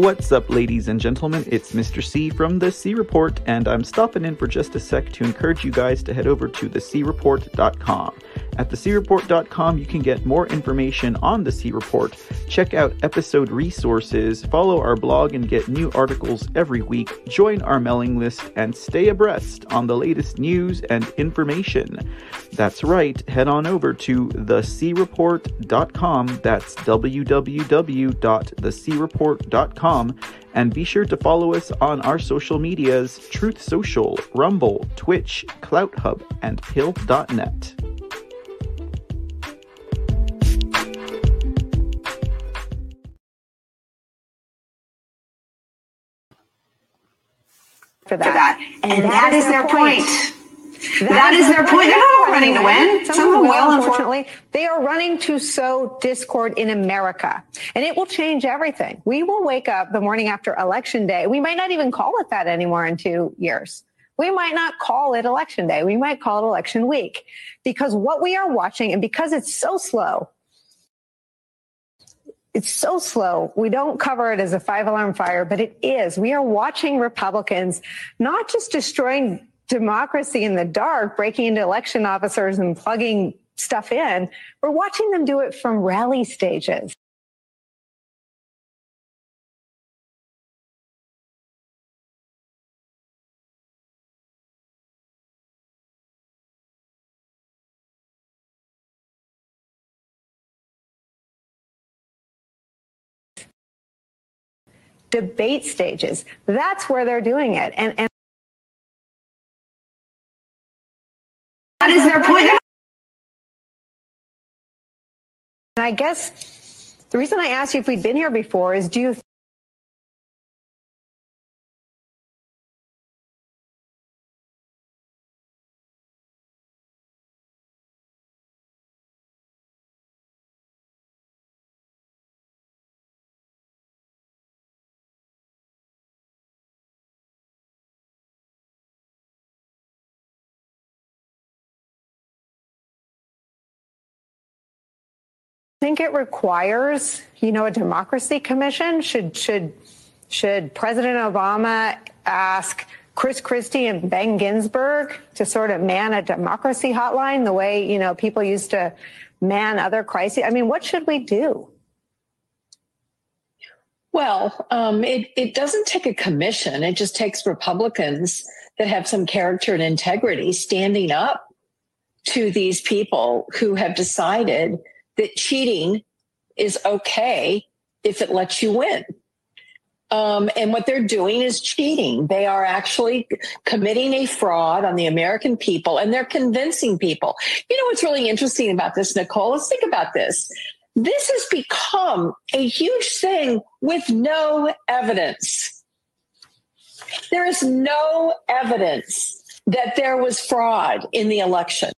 What's up, ladies and gentlemen? It's Mr. C from The C Report, and I'm stopping in for just a sec to encourage you guys to head over to TheCReport.com. At TheCReport.com, you can get more information on The C Report, check out episode resources, follow our blog and get new articles every week, join our mailing list, and stay abreast on the latest news and information. That's right, head on over to TheCReport.com, that's www.thecreport.com, and be sure to follow us on our social medias, Truth Social, Rumble, Twitch, Clout Hub, and Pill.net. And that is their point. That is their point. They're not all running to win. Some of them will, unfortunately. They are running to sow discord in America, and it will change everything. We will wake up the morning after Election Day. We might not even call it that anymore in 2 years. We might not call it Election Day. We might call it Election Week, because what we are watching, and because it's so slow, we don't cover it as a 5-alarm fire, but it is. We are watching Republicans not just destroying democracy in the dark, breaking into election officers and plugging stuff in. We're watching them do it from rally stages. Debate stages. That's where they're doing it. And that is their point. And I guess the reason I asked you if we'd been here before is, do you think it requires, a democracy commission? Should President Obama ask Chris Christie and Ben Ginsburg to sort of man a democracy hotline the way, people used to man other crises? I mean, what should we do? Well, it doesn't take a commission. It just takes Republicans that have some character and integrity standing up to these people who have decided that cheating is okay if it lets you win. And what they're doing is cheating. They are actually committing a fraud on the American people, and they're convincing people. What's really interesting about this, Nikole? Let's think about this. This has become a huge thing with no evidence. There is no evidence that there was fraud in the election.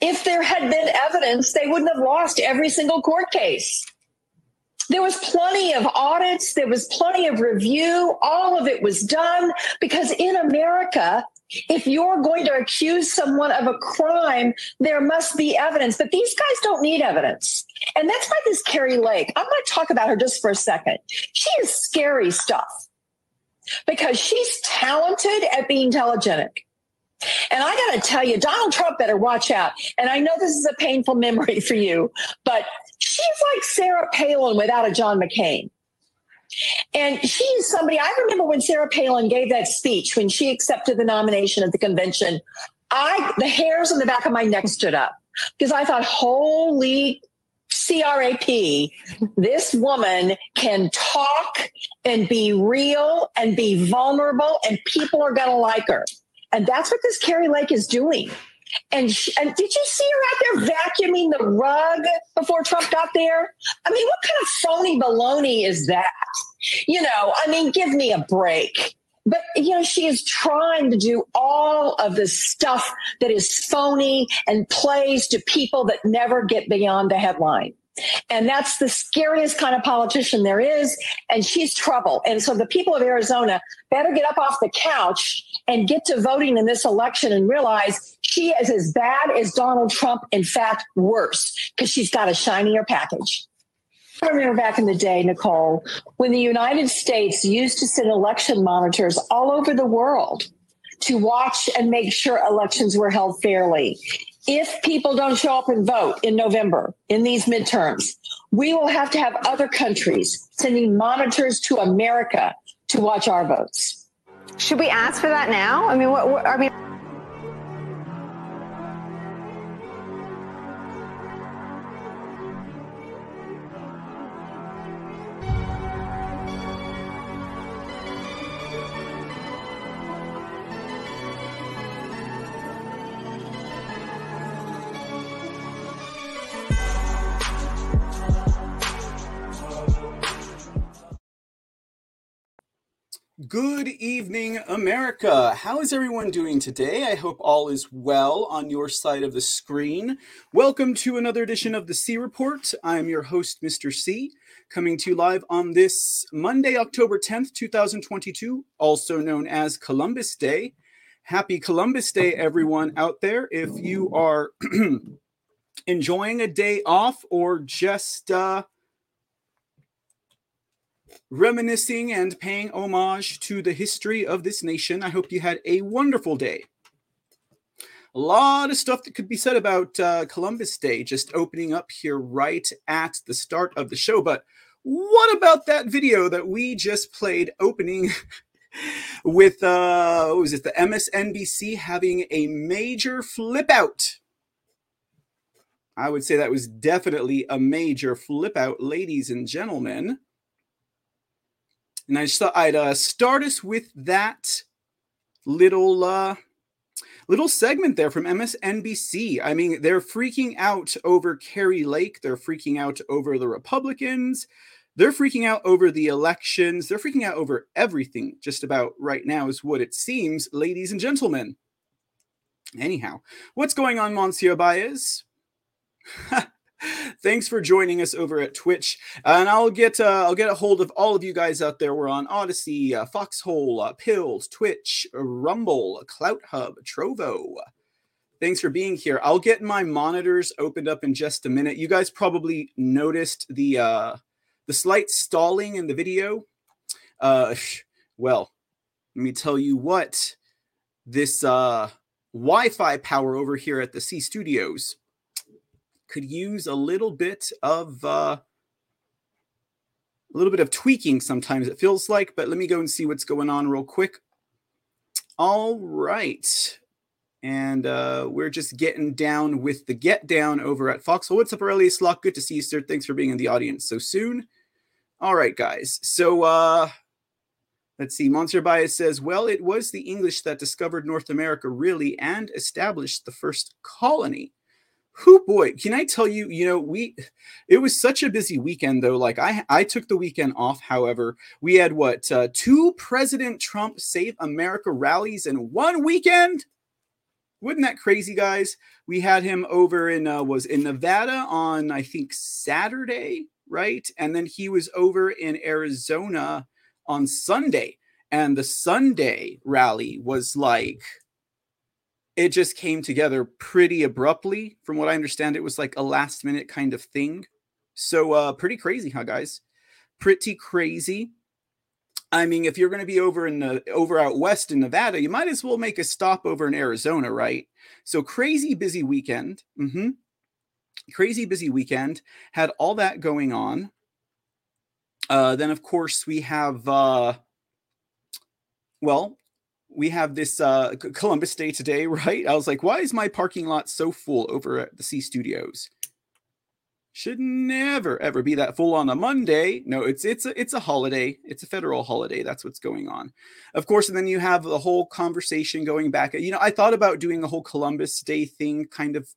If there had been evidence, they wouldn't have lost every single court case. There was plenty of audits. There was plenty of review. All of it was done, because in America, if you're going to accuse someone of a crime, there must be evidence. But these guys don't need evidence. And that's why this Kari Lake, I'm going to talk about her just for a second. She is scary stuff, because she's talented at being telegenic. And I got to tell you, Donald Trump better watch out. And I know this is a painful memory for you, but she's like Sarah Palin without a John McCain. And she's somebody, I remember when Sarah Palin gave that speech, when she accepted the nomination at the convention, the hairs on the back of my neck stood up, because I thought, holy CRAP, this woman can talk and be real and be vulnerable, and people are going to like her. And that's what this Kari Lake is doing. And did you see her out there vacuuming the rug before Trump got there? I mean, what kind of phony baloney is that? Give me a break. But, she is trying to do all of the stuff that is phony and plays to people that never get beyond the headline. And that's the scariest kind of politician there is. And she's trouble. And so the people of Arizona better get up off the couch and get to voting in this election and realize she is as bad as Donald Trump, in fact, worse, because she's got a shinier package. I remember back in the day, Nikole, when the United States used to send election monitors all over the world to watch and make sure elections were held fairly. If people don't show up and vote in November, in these midterms, we will have to have other countries sending monitors to America to watch our votes. Should we ask for that now? I mean, what Good evening, America. How is everyone doing today? I hope all is well on your side of the screen. Welcome to another edition of The C Report. I'm your host, Mr. C, coming to you live on this Monday, October 10th, 2022, also known as Columbus Day. Happy Columbus Day, everyone out there. If you are enjoying a day off or just reminiscing and paying homage to the history of this nation, I hope you had a wonderful day. A lot of stuff that could be said about Columbus Day just opening up here right at the start of the show. But what about that video that we just played opening with, the MSNBC having a major flip out? I would say that was definitely a major flip out, ladies and gentlemen. And I just thought I'd start us with that little segment there from MSNBC. I mean, they're freaking out over Kari Lake. They're freaking out over the Republicans. They're freaking out over the elections. They're freaking out over everything just about right now is what it seems, ladies and gentlemen. Anyhow, what's going on, Monsieur Baez? Thanks for joining us over at Twitch, and I'll get a hold of all of you guys out there. We're on Odyssey, Foxhole, Pill.net, Twitch, Rumble, Clout Hub, Trovo. Thanks for being here. I'll get my monitors opened up in just a minute. You guys probably noticed the slight stalling in the video. Well, let me tell you what, this Wi-Fi power over here at the C Studios could use a little bit of tweaking sometimes, it feels like. But let me go and see what's going on real quick. All right. And we're just getting down with the get down over at Foxhole. What's up, Aurelius Locke? Good to see you, sir. Thanks for being in the audience so soon. All right, guys. So let's see. Monsieur Baez says, well, it was the English that discovered North America, really, and established the first colony. Whoo, boy, can I tell you, it was such a busy weekend, though. Like, I took the weekend off, however. We had, two President Trump Save America rallies in one weekend? Wasn't that crazy, guys? We had him over in Nevada on, I think, Saturday, right? And then he was over in Arizona on Sunday. And the Sunday rally was like... It just came together pretty abruptly. From what I understand, it was like a last minute kind of thing. So pretty crazy, huh, guys? Pretty crazy. I mean, if you're going to be over out west in Nevada, you might as well make a stop over in Arizona, right? So crazy busy weekend. Mm-hmm. Crazy busy weekend. Had all that going on. Then, of course, we have... We have this Columbus Day today, right? I was like, why is my parking lot so full over at the C Studios? Should never, ever be that full on a Monday. No, it's a holiday. It's a federal holiday. That's what's going on. Of course, and then you have the whole conversation going back. I thought about doing a whole Columbus Day thing, kind of,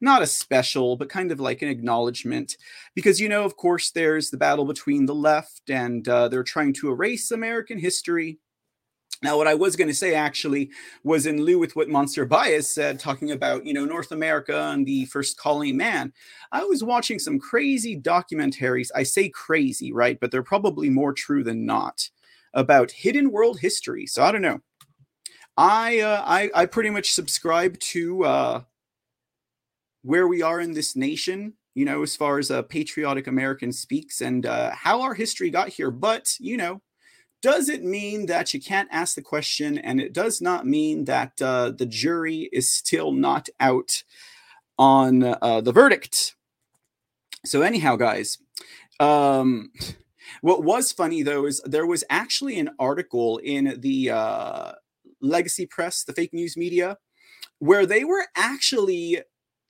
not a special, but kind of like an acknowledgement. Because, of course, there's the battle between the left and they're trying to erase American history. Now, what I was going to say, actually, was in lieu with what Monsieur Baez said, talking about, North America and the first colony man. I was watching some crazy documentaries. I say crazy, right? But they're probably more true than not about hidden world history. So I don't know. I pretty much subscribe to where we are in this nation you know, as far as a patriotic American speaks and how our history got here. But, you know, does it mean that you can't ask the question? And it does not mean that the jury is still not out on the verdict. So anyhow, guys, what was funny, though, is there was actually an article in the legacy press, the fake news media, where they were actually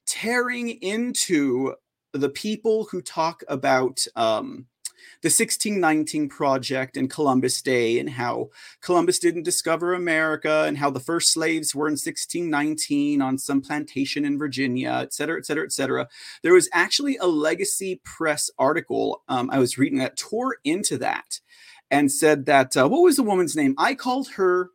tearing into the people who talk about the 1619 Project and Columbus Day and how Columbus didn't discover America and how the first slaves were in 1619 on some plantation in Virginia, et cetera, et cetera, et cetera. There was actually a legacy press article I was reading that tore into that and said that, what was the woman's name? I called her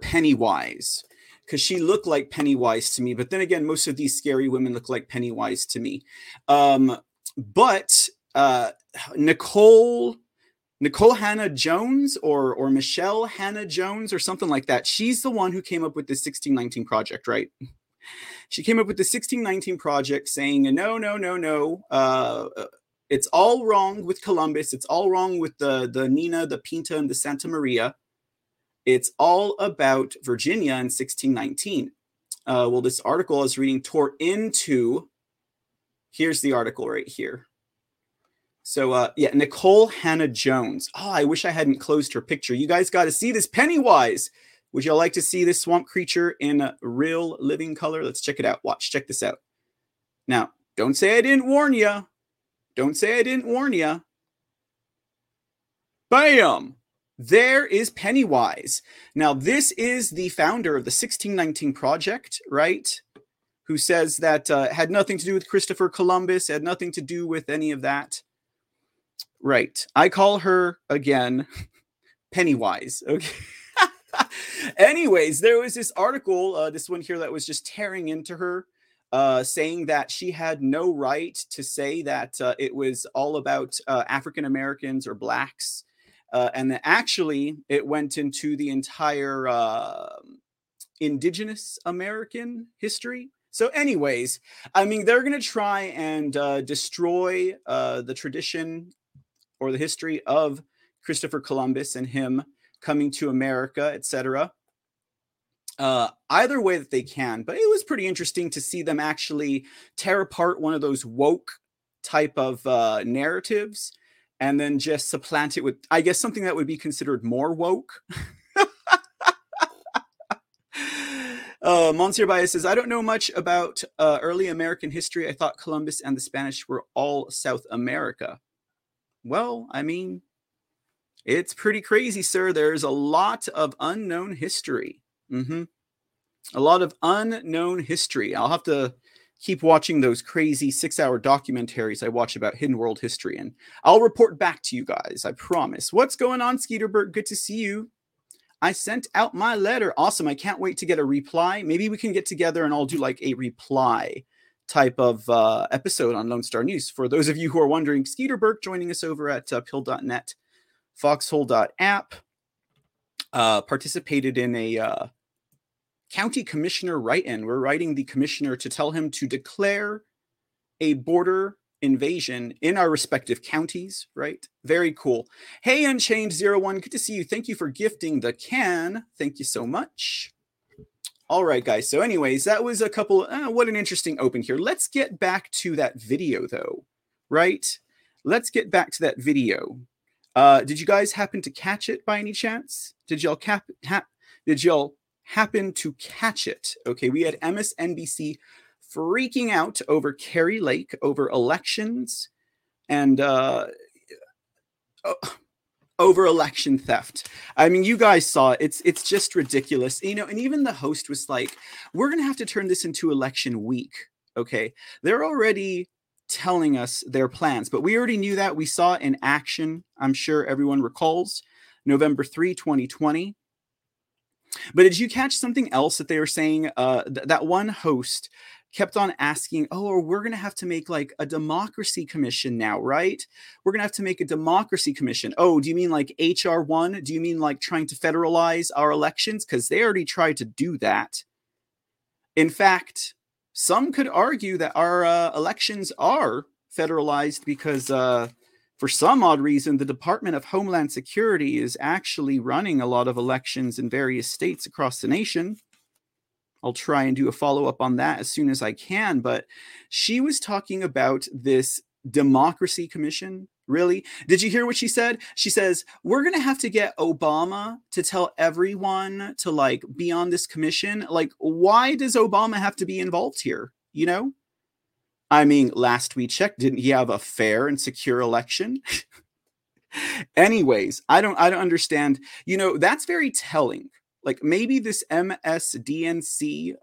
Pennywise because she looked like Pennywise to me. But then again, most of these scary women look like Pennywise to me. Nikole Hannah-Jones or Michelle Hannah-Jones or something like that. She's the one who came up with the 1619 Project, right? She came up with the 1619 Project saying, no. It's all wrong with Columbus. It's all wrong with the Nina, the Pinta, and the Santa Maria. It's all about Virginia in 1619. Well, this article I was reading tore into, here's the article right here. So, Nikole Hannah-Jones. Oh, I wish I hadn't closed her picture. You guys got to see this Pennywise. Would y'all like to see this swamp creature in a real living color? Let's check it out. Watch, check this out. Now, don't say I didn't warn you. Don't say I didn't warn you. Bam! There is Pennywise. Now, this is the founder of the 1619 Project, right? Who says that it had nothing to do with Christopher Columbus, had nothing to do with any of that. Right. I call her, again, Pennywise. Okay. Anyways, there was this article, this one here that was just tearing into her, saying that she had no right to say that it was all about African Americans or blacks. And actually, it went into the entire indigenous American history. So anyways, I mean, they're going to try and destroy the tradition or the history of Christopher Columbus and him coming to America, etc. Either way that they can. But it was pretty interesting to see them actually tear apart one of those woke type of narratives and then just supplant it with, I guess, something that would be considered more woke. Monsieur Baez says, I don't know much about early American history. I thought Columbus and the Spanish were all South America. Well, I mean, it's pretty crazy, sir. There's a lot of unknown history. Mm-hmm. A lot of unknown history. I'll have to keep watching those crazy 6-hour documentaries I watch about hidden world history. And I'll report back to you guys. I promise. What's going on, Skeeterberg? Good to see you. I sent out my letter. Awesome. I can't wait to get a reply. Maybe we can get together and I'll do like a reply type of episode on Lone Star News. For those of you who are wondering, Skeeterberg joining us over at Pill.net, Foxhole.app, participated in a county commissioner write-in. We're writing the commissioner to tell him to declare a border invasion in our respective counties, right? Very cool. Hey, Unchained01, good to see you. Thank you for gifting the can. Thank you so much. All right, guys. So anyways, that was a couple. What an interesting open here. Let's get back to that video, though, right? Let's get back to that video. Did you guys happen to catch it by any chance? Did y'all happen to catch it? Okay, we had MSNBC freaking out over Kari Lake, over elections, and over election theft. I mean, you guys saw it. It's just ridiculous, you know. And even the host was like, "We're gonna have to turn this into election week." Okay, they're already telling us their plans, but we already knew that. We saw in action. I'm sure everyone recalls November 3, 2020. But did you catch something else that they were saying? That one host kept on asking, oh, we're going to have to make like a democracy commission now, right? We're going to have to make a democracy commission. Oh, do you mean like HR 1? Do you mean like trying to federalize our elections? Because they already tried to do that. In fact, Some could argue that our elections are federalized because for some odd reason, the Department of Homeland Security is actually running a lot of elections in various states across the nation. I'll try and do a follow-up on that as soon as I can. But she was talking about this Democracy Commission. Really? Did you hear what she said? She says, we're going to have to get Obama to tell everyone to like be on this commission. Like, why does Obama have to be involved here? You know, I mean, last we checked, didn't he have a fair and secure election? Anyways, I don't understand. You know, that's very telling. Like maybe this MSDNC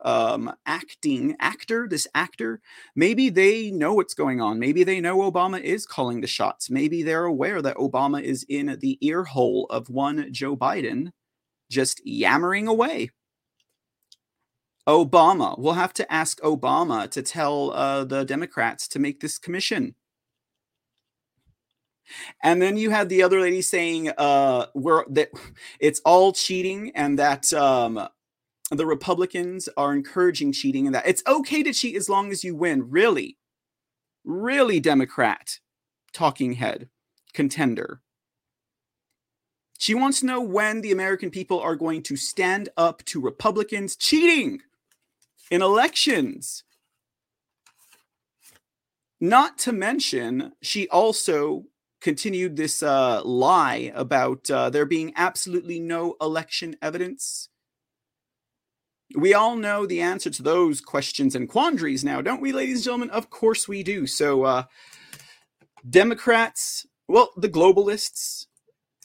actor, maybe they know what's going on. Maybe they know Obama is calling the shots. Maybe they're aware that Obama is in the ear hole of one Joe Biden just yammering away. Obama. We'll have to ask Obama to tell the Democrats to make this commission. And then you had the other lady saying that it's all cheating and that the Republicans are encouraging cheating and that it's okay to cheat as long as you win. Really? Really, Democrat talking head contender. She wants to know when the American people are going to stand up to Republicans cheating in elections. Not to mention, she also continued this lie about there being absolutely no election evidence. We all know the answer to those questions and quandaries now, don't we, ladies and gentlemen? Of course we do. So Democrats, well, the globalists,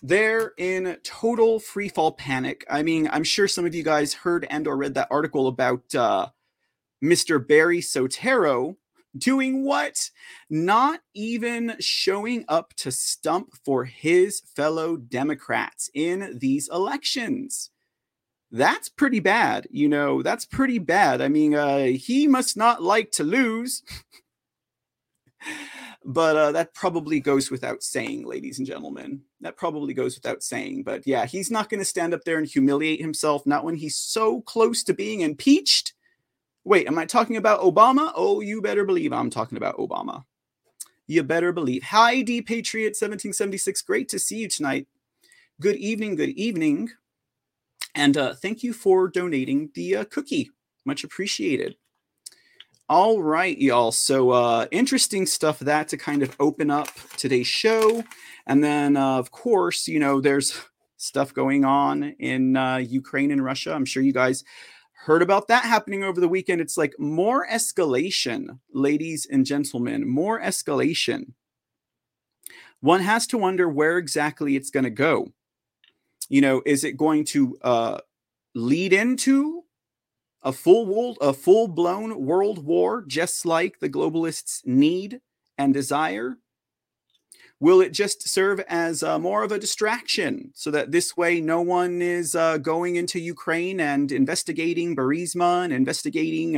they're in total freefall panic. I mean, I'm sure some of you guys heard and or read that article about Mr. Barry Sotero. Doing what? Not even showing up to stump for his fellow Democrats in these elections. That's pretty bad. You know, that's pretty bad. I mean, he must not like to lose. But that probably goes without saying, ladies and gentlemen. That probably goes without saying. But yeah, he's not going to stand up there and humiliate himself. Not when he's so close to being impeached. Wait, am I talking about Obama? Oh, you better believe I'm talking about Obama. You better believe. Hi, D Patriot 1776. Great to see you tonight. Good evening. Good evening. And thank you for donating the cookie. Much appreciated. All right, y'all. So interesting stuff that to kind of open up today's show. And then, of course, you know, there's stuff going on in Ukraine and Russia. I'm sure you guys heard about that happening over the weekend. It's like more escalation, ladies and gentlemen, more escalation. One has to wonder where exactly it's going to go. You know, is it going to lead into a full-blown world war, just like the globalists need and desire? Will it just serve as more of a distraction so that this way no one is going into Ukraine and investigating Burisma and investigating,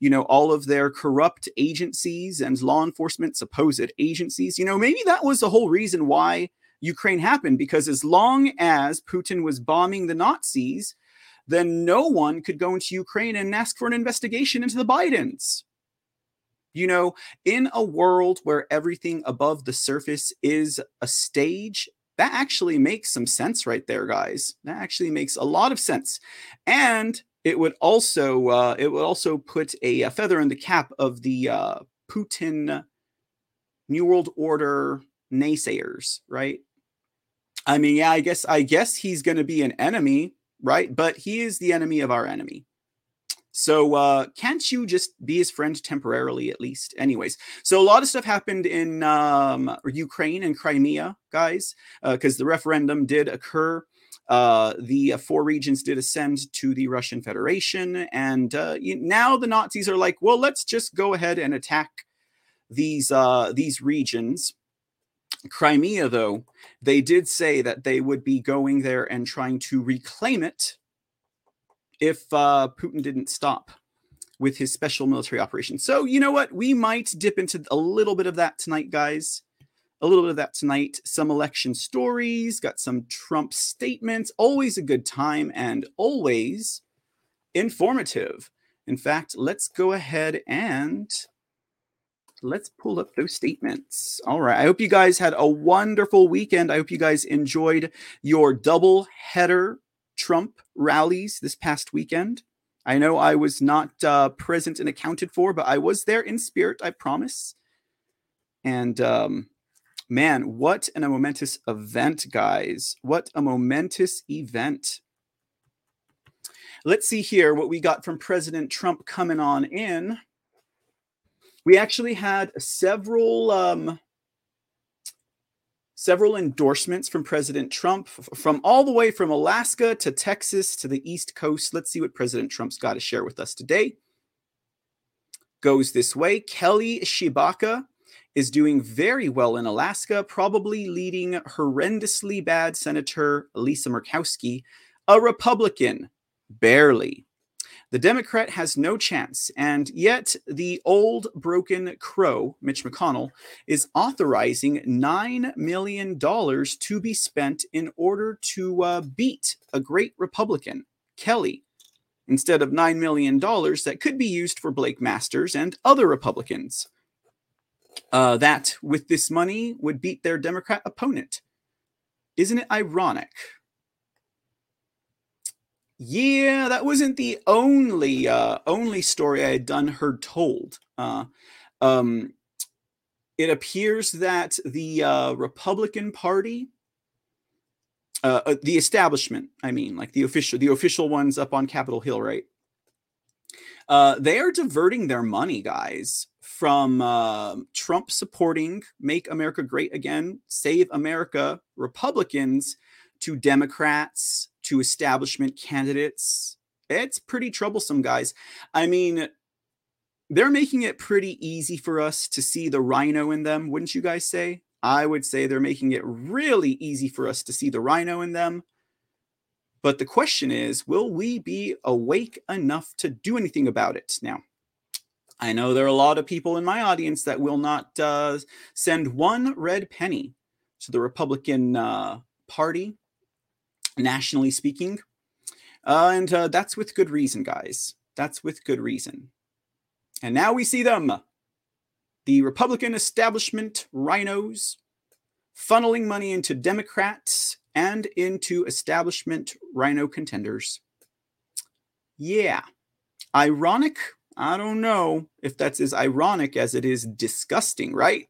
you know, all of their corrupt agencies and law enforcement supposed agencies? You know, maybe that was the whole reason why Ukraine happened, because as long as Putin was bombing the Nazis, then no one could go into Ukraine and ask for an investigation into the Bidens. You know, in a world where everything above the surface is a stage, that actually makes some sense right there, guys. That actually makes a lot of sense. And it would also put a feather in the cap of the Putin New World Order naysayers, right? I mean, yeah, I guess he's going to be an enemy, right? But he is the enemy of our enemy. So can't you just be his friend temporarily, at least? Anyways, so a lot of stuff happened in Ukraine and Crimea, guys, because the referendum did occur. The four regions did ascend to the Russian Federation. And now the Nazis are like, well, let's just go ahead and attack these regions. Crimea, though, they did say that they would be going there and trying to reclaim it if Putin didn't stop with his special military operation. So you know what? We might dip into a little bit of that tonight, guys. A little bit of that tonight. Some election stories, got some Trump statements. Always a good time and always informative. In fact, let's go ahead and let's pull up those statements. All right. I hope you guys had a wonderful weekend. I hope you guys enjoyed your double header Trump rallies this past weekend. I know I was not present and accounted for, but I was there in spirit, I promise. And man, what a momentous event, guys. What a momentous event. Let's see here what we got from President Trump coming on in. We actually had several several endorsements from President Trump, from all the way from Alaska to Texas to the East Coast. Let's see what President Trump's got to share with us today. Goes this way. Kelly Shibaka is doing very well in Alaska, probably leading horrendously bad Senator Lisa Murkowski, a Republican, barely. The Democrat has no chance, and yet the old broken crow, Mitch McConnell, is authorizing $9 million to be spent in order to beat a great Republican, Kelly, instead of $9 million that could be used for Blake Masters and other Republicans. That, with this money, would beat their Democrat opponent. Isn't it ironic? Yeah, that wasn't the only story I had heard told. It appears that the Republican Party, the establishment, I mean, like the official ones up on Capitol Hill, right? They are diverting their money, guys, from Trump supporting Make America Great Again, Save America Republicans to Democrats, to establishment candidates. It's pretty troublesome, guys. I mean, they're making it pretty easy for us to see the rhino in them, wouldn't you guys say? I would say they're making it really easy for us to see the rhino in them. But the question is, will we be awake enough to do anything about it? Now, I know there are a lot of people in my audience that will not send one red penny to the Republican Party, nationally speaking. And that's with good reason, guys. That's with good reason. And now we see them, the Republican establishment rhinos, funneling money into Democrats and into establishment rhino contenders. Yeah. Ironic? I don't know if that's as ironic as it is disgusting, right?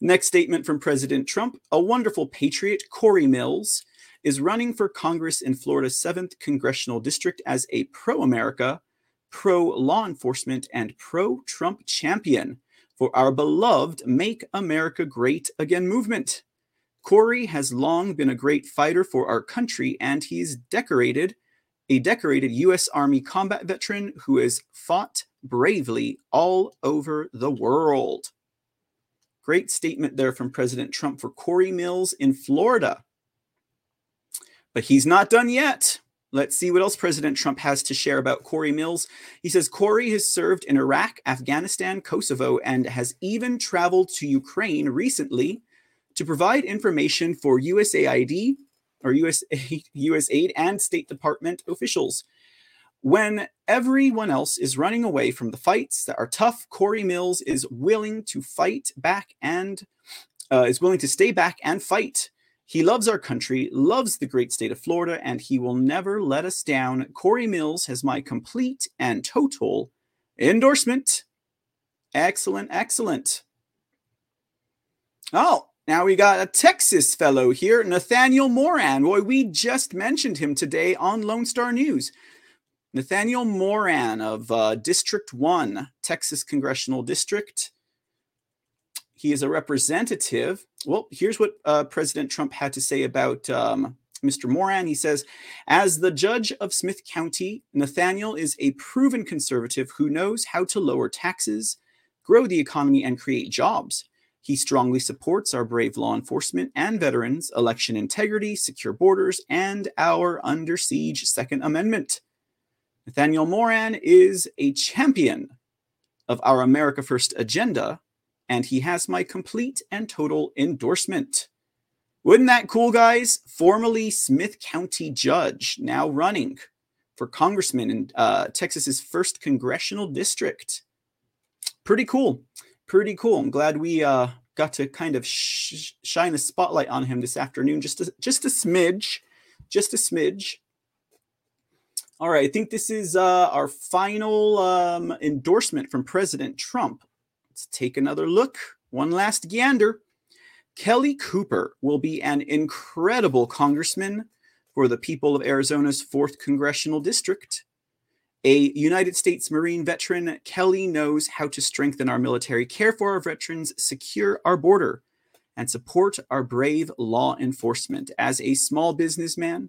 Next statement from President Trump. A wonderful patriot, Corey Mills, is running for Congress in Florida's 7th Congressional District as a pro-America, pro-law enforcement, and pro-Trump champion for our beloved Make America Great Again movement. Corey has long been a great fighter for our country, and he's a decorated U.S. Army combat veteran who has fought bravely all over the world. Great statement there from President Trump for Corey Mills in Florida. But he's not done yet. Let's see what else President Trump has to share about Corey Mills. He says Corey has served in Iraq, Afghanistan, Kosovo, and has even traveled to Ukraine recently to provide information for USAID or USAID and State Department officials. When everyone else is running away from the fights that are tough, Corey Mills is willing to fight back and is willing to stay back and fight. He loves our country, loves the great state of Florida, and he will never let us down. Corey Mills has my complete and total endorsement. Excellent, excellent. Oh, now we got a Texas fellow here, Nathaniel Moran. Boy, we just mentioned him today on Lone Star News. Nathaniel Moran of District 1, Texas Congressional District. He is a representative. Well, here's what President Trump had to say about Mr. Moran. He says, as the judge of Smith County, Nathaniel is a proven conservative who knows how to lower taxes, grow the economy, and create jobs. He strongly supports our brave law enforcement and veterans, election integrity, secure borders, and our under siege Second Amendment. Nathaniel Moran is a champion of our America First agenda, and he has my complete and total endorsement. Wouldn't that cool, guys? Formerly Smith County judge, now running for congressman in Texas's first congressional district. Pretty cool. Pretty cool. I'm glad we got to kind of shine a spotlight on him this afternoon. Just a smidge. All right. I think this is our final endorsement from President Trump. Let's take another look. One last gander. Kelly Cooper will be an incredible congressman for the people of Arizona's 4th Congressional District. A United States Marine veteran, Kelly knows how to strengthen our military, care for our veterans, secure our border, and support our brave law enforcement. As a small businessman,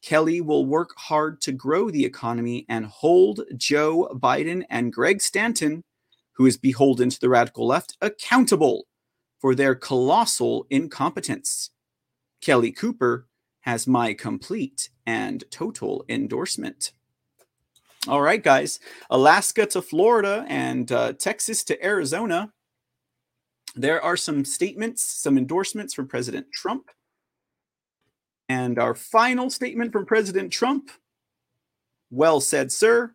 Kelly will work hard to grow the economy and hold Joe Biden and Greg Stanton, who is beholden to the radical left, accountable for their colossal incompetence. Kelly Cooper has my complete and total endorsement. All right, guys, Alaska to Florida and Texas to Arizona. There are some statements, some endorsements from President Trump. And our final statement from President Trump. Well said, sir.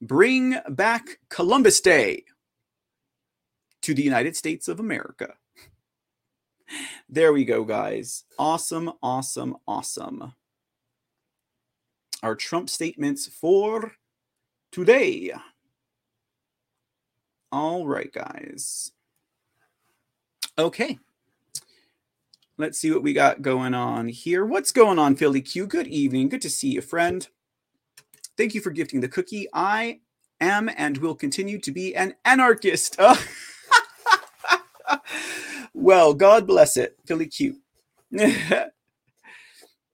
Bring back Columbus Day to the United States of America. There we go, guys. Awesome, awesome, awesome. Our Trump statements for today. All right, guys. Okay. Let's see what we got going on here. What's going on, Philly Q? Good evening. Good to see you, friend. Thank you for gifting the cookie. I am and will continue to be an anarchist. Oh. Well, God bless it. Philly Q.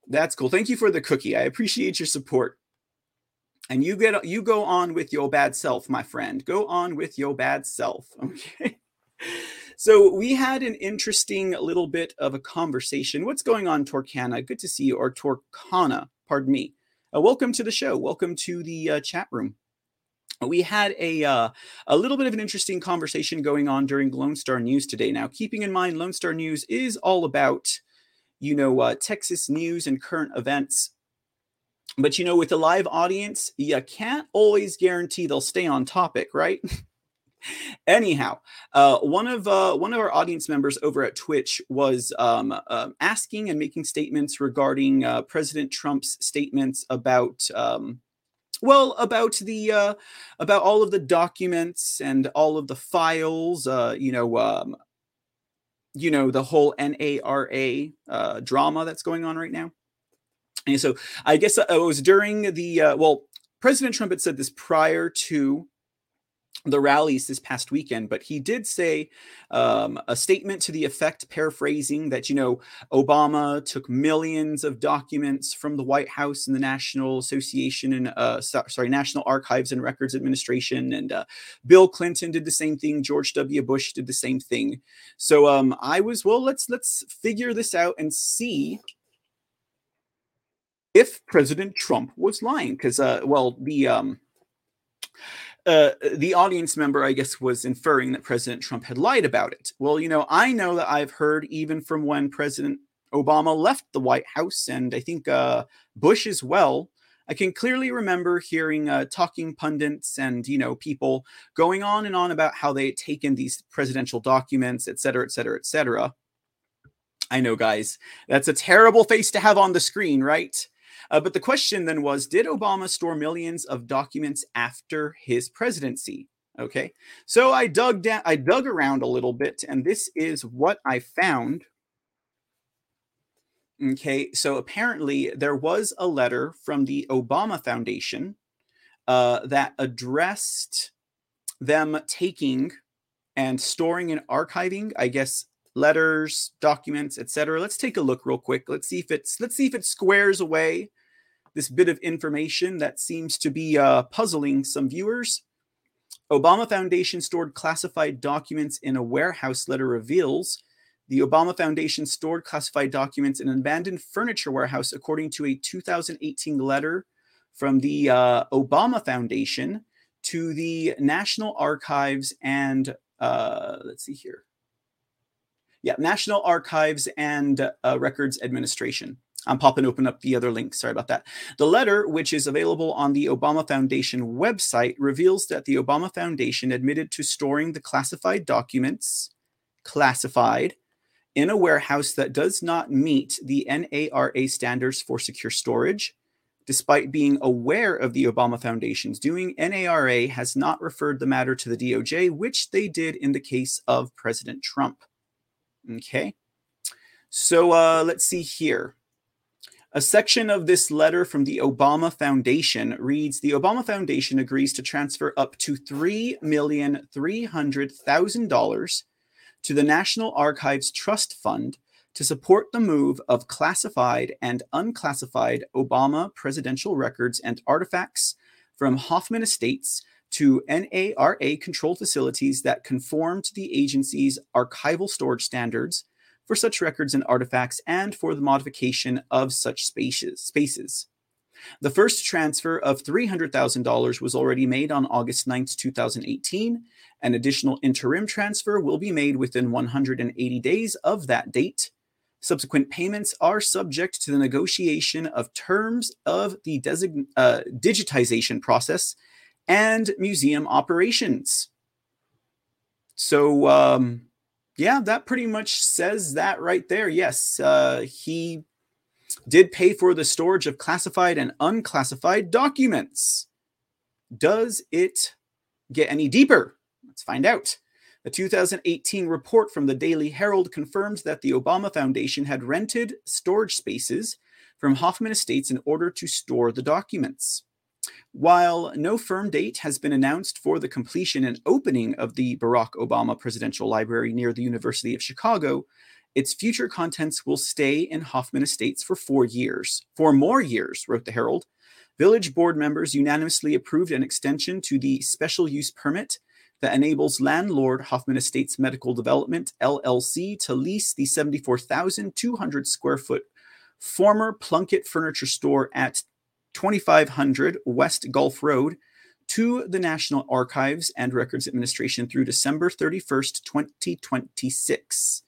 That's cool. Thank you for the cookie. I appreciate your support. And you go on with your bad self, my friend. Go on with your bad self. Okay. So we had an interesting little bit of a conversation. What's going on, Torcana? Good to see you. Or Torcana, pardon me. Welcome to the show. Welcome to the chat room. We had a little bit of an interesting conversation going on during Lone Star News today. Now, keeping in mind, Lone Star News is all about, you know, Texas news and current events. But, you know, with a live audience, you can't always guarantee they'll stay on topic, right? Anyhow, one of our audience members over at Twitch was asking and making statements regarding President Trump's statements about... about all of the documents and all of the files, the whole NARA drama that's going on right now. And so I guess it was during the, President Trump had said this prior to the rallies this past weekend, but he did say a statement to the effect, paraphrasing, that, you know, Obama took millions of documents from the White House and the National Association and National Archives and Records Administration, and Bill Clinton did the same thing. George W. Bush did the same thing. So I was, let's figure this out and see if President Trump was lying, because the audience member, I guess, was inferring that President Trump had lied about it. Well, you know, I know that I've heard even from when President Obama left the White House, and I think Bush as well, I can clearly remember hearing talking pundits and, you know, people going on and on about how they had taken these presidential documents, et cetera, et cetera, et cetera. I know, guys, that's a terrible face to have on the screen, right? But the question then was, did Obama store millions of documents after his presidency? Okay, so I dug around a little bit, and this is what I found. Okay, so apparently there was a letter from the Obama Foundation that addressed them taking and storing and archiving, I guess, letters, documents, etc. Let's take a look real quick. Let's see if it squares away this bit of information that seems to be puzzling some viewers. Obama Foundation stored classified documents in a warehouse, letter reveals. The Obama Foundation stored classified documents in an abandoned furniture warehouse, according to a 2018 letter from the Obama Foundation to the National Archives and National Archives and Records Administration. I'm opening up the other link. Sorry about that. The letter, which is available on the Obama Foundation website, reveals that the Obama Foundation admitted to storing the classified documents, in a warehouse that does not meet the NARA standards for secure storage. Despite being aware of the Obama Foundation's doing, NARA has not referred the matter to the DOJ, which they did in the case of President Trump. Okay. So let's see here. A section of this letter from the Obama Foundation reads, the Obama Foundation agrees to transfer up to $3,300,000 to the National Archives Trust Fund to support the move of classified and unclassified Obama presidential records and artifacts from Hoffman Estates to NARA-controlled facilities that conform to the agency's archival storage standards for such records and artifacts, and for the modification of such spaces. The first transfer of $300,000 was already made on August 9, 2018. An additional interim transfer will be made within 180 days of that date. Subsequent payments are subject to the negotiation of terms of the digitization process and museum operations. So, yeah, that pretty much says that right there. Yes, he did pay for the storage of classified and unclassified documents. Does it get any deeper? Let's find out. A 2018 report from the Daily Herald confirmed that the Obama Foundation had rented storage spaces from Hoffman Estates in order to store the documents. While no firm date has been announced for the completion and opening of the Barack Obama Presidential Library near the University of Chicago, its future contents will stay in Hoffman Estates for 4 years. 4 more years, wrote the Herald. Village board members unanimously approved an extension to the special use permit that enables landlord Hoffman Estates Medical Development, LLC, to lease the 74,200 square foot former Plunkett Furniture Store at 2500 West Gulf Road to the National Archives and Records Administration through December 31st, 2026.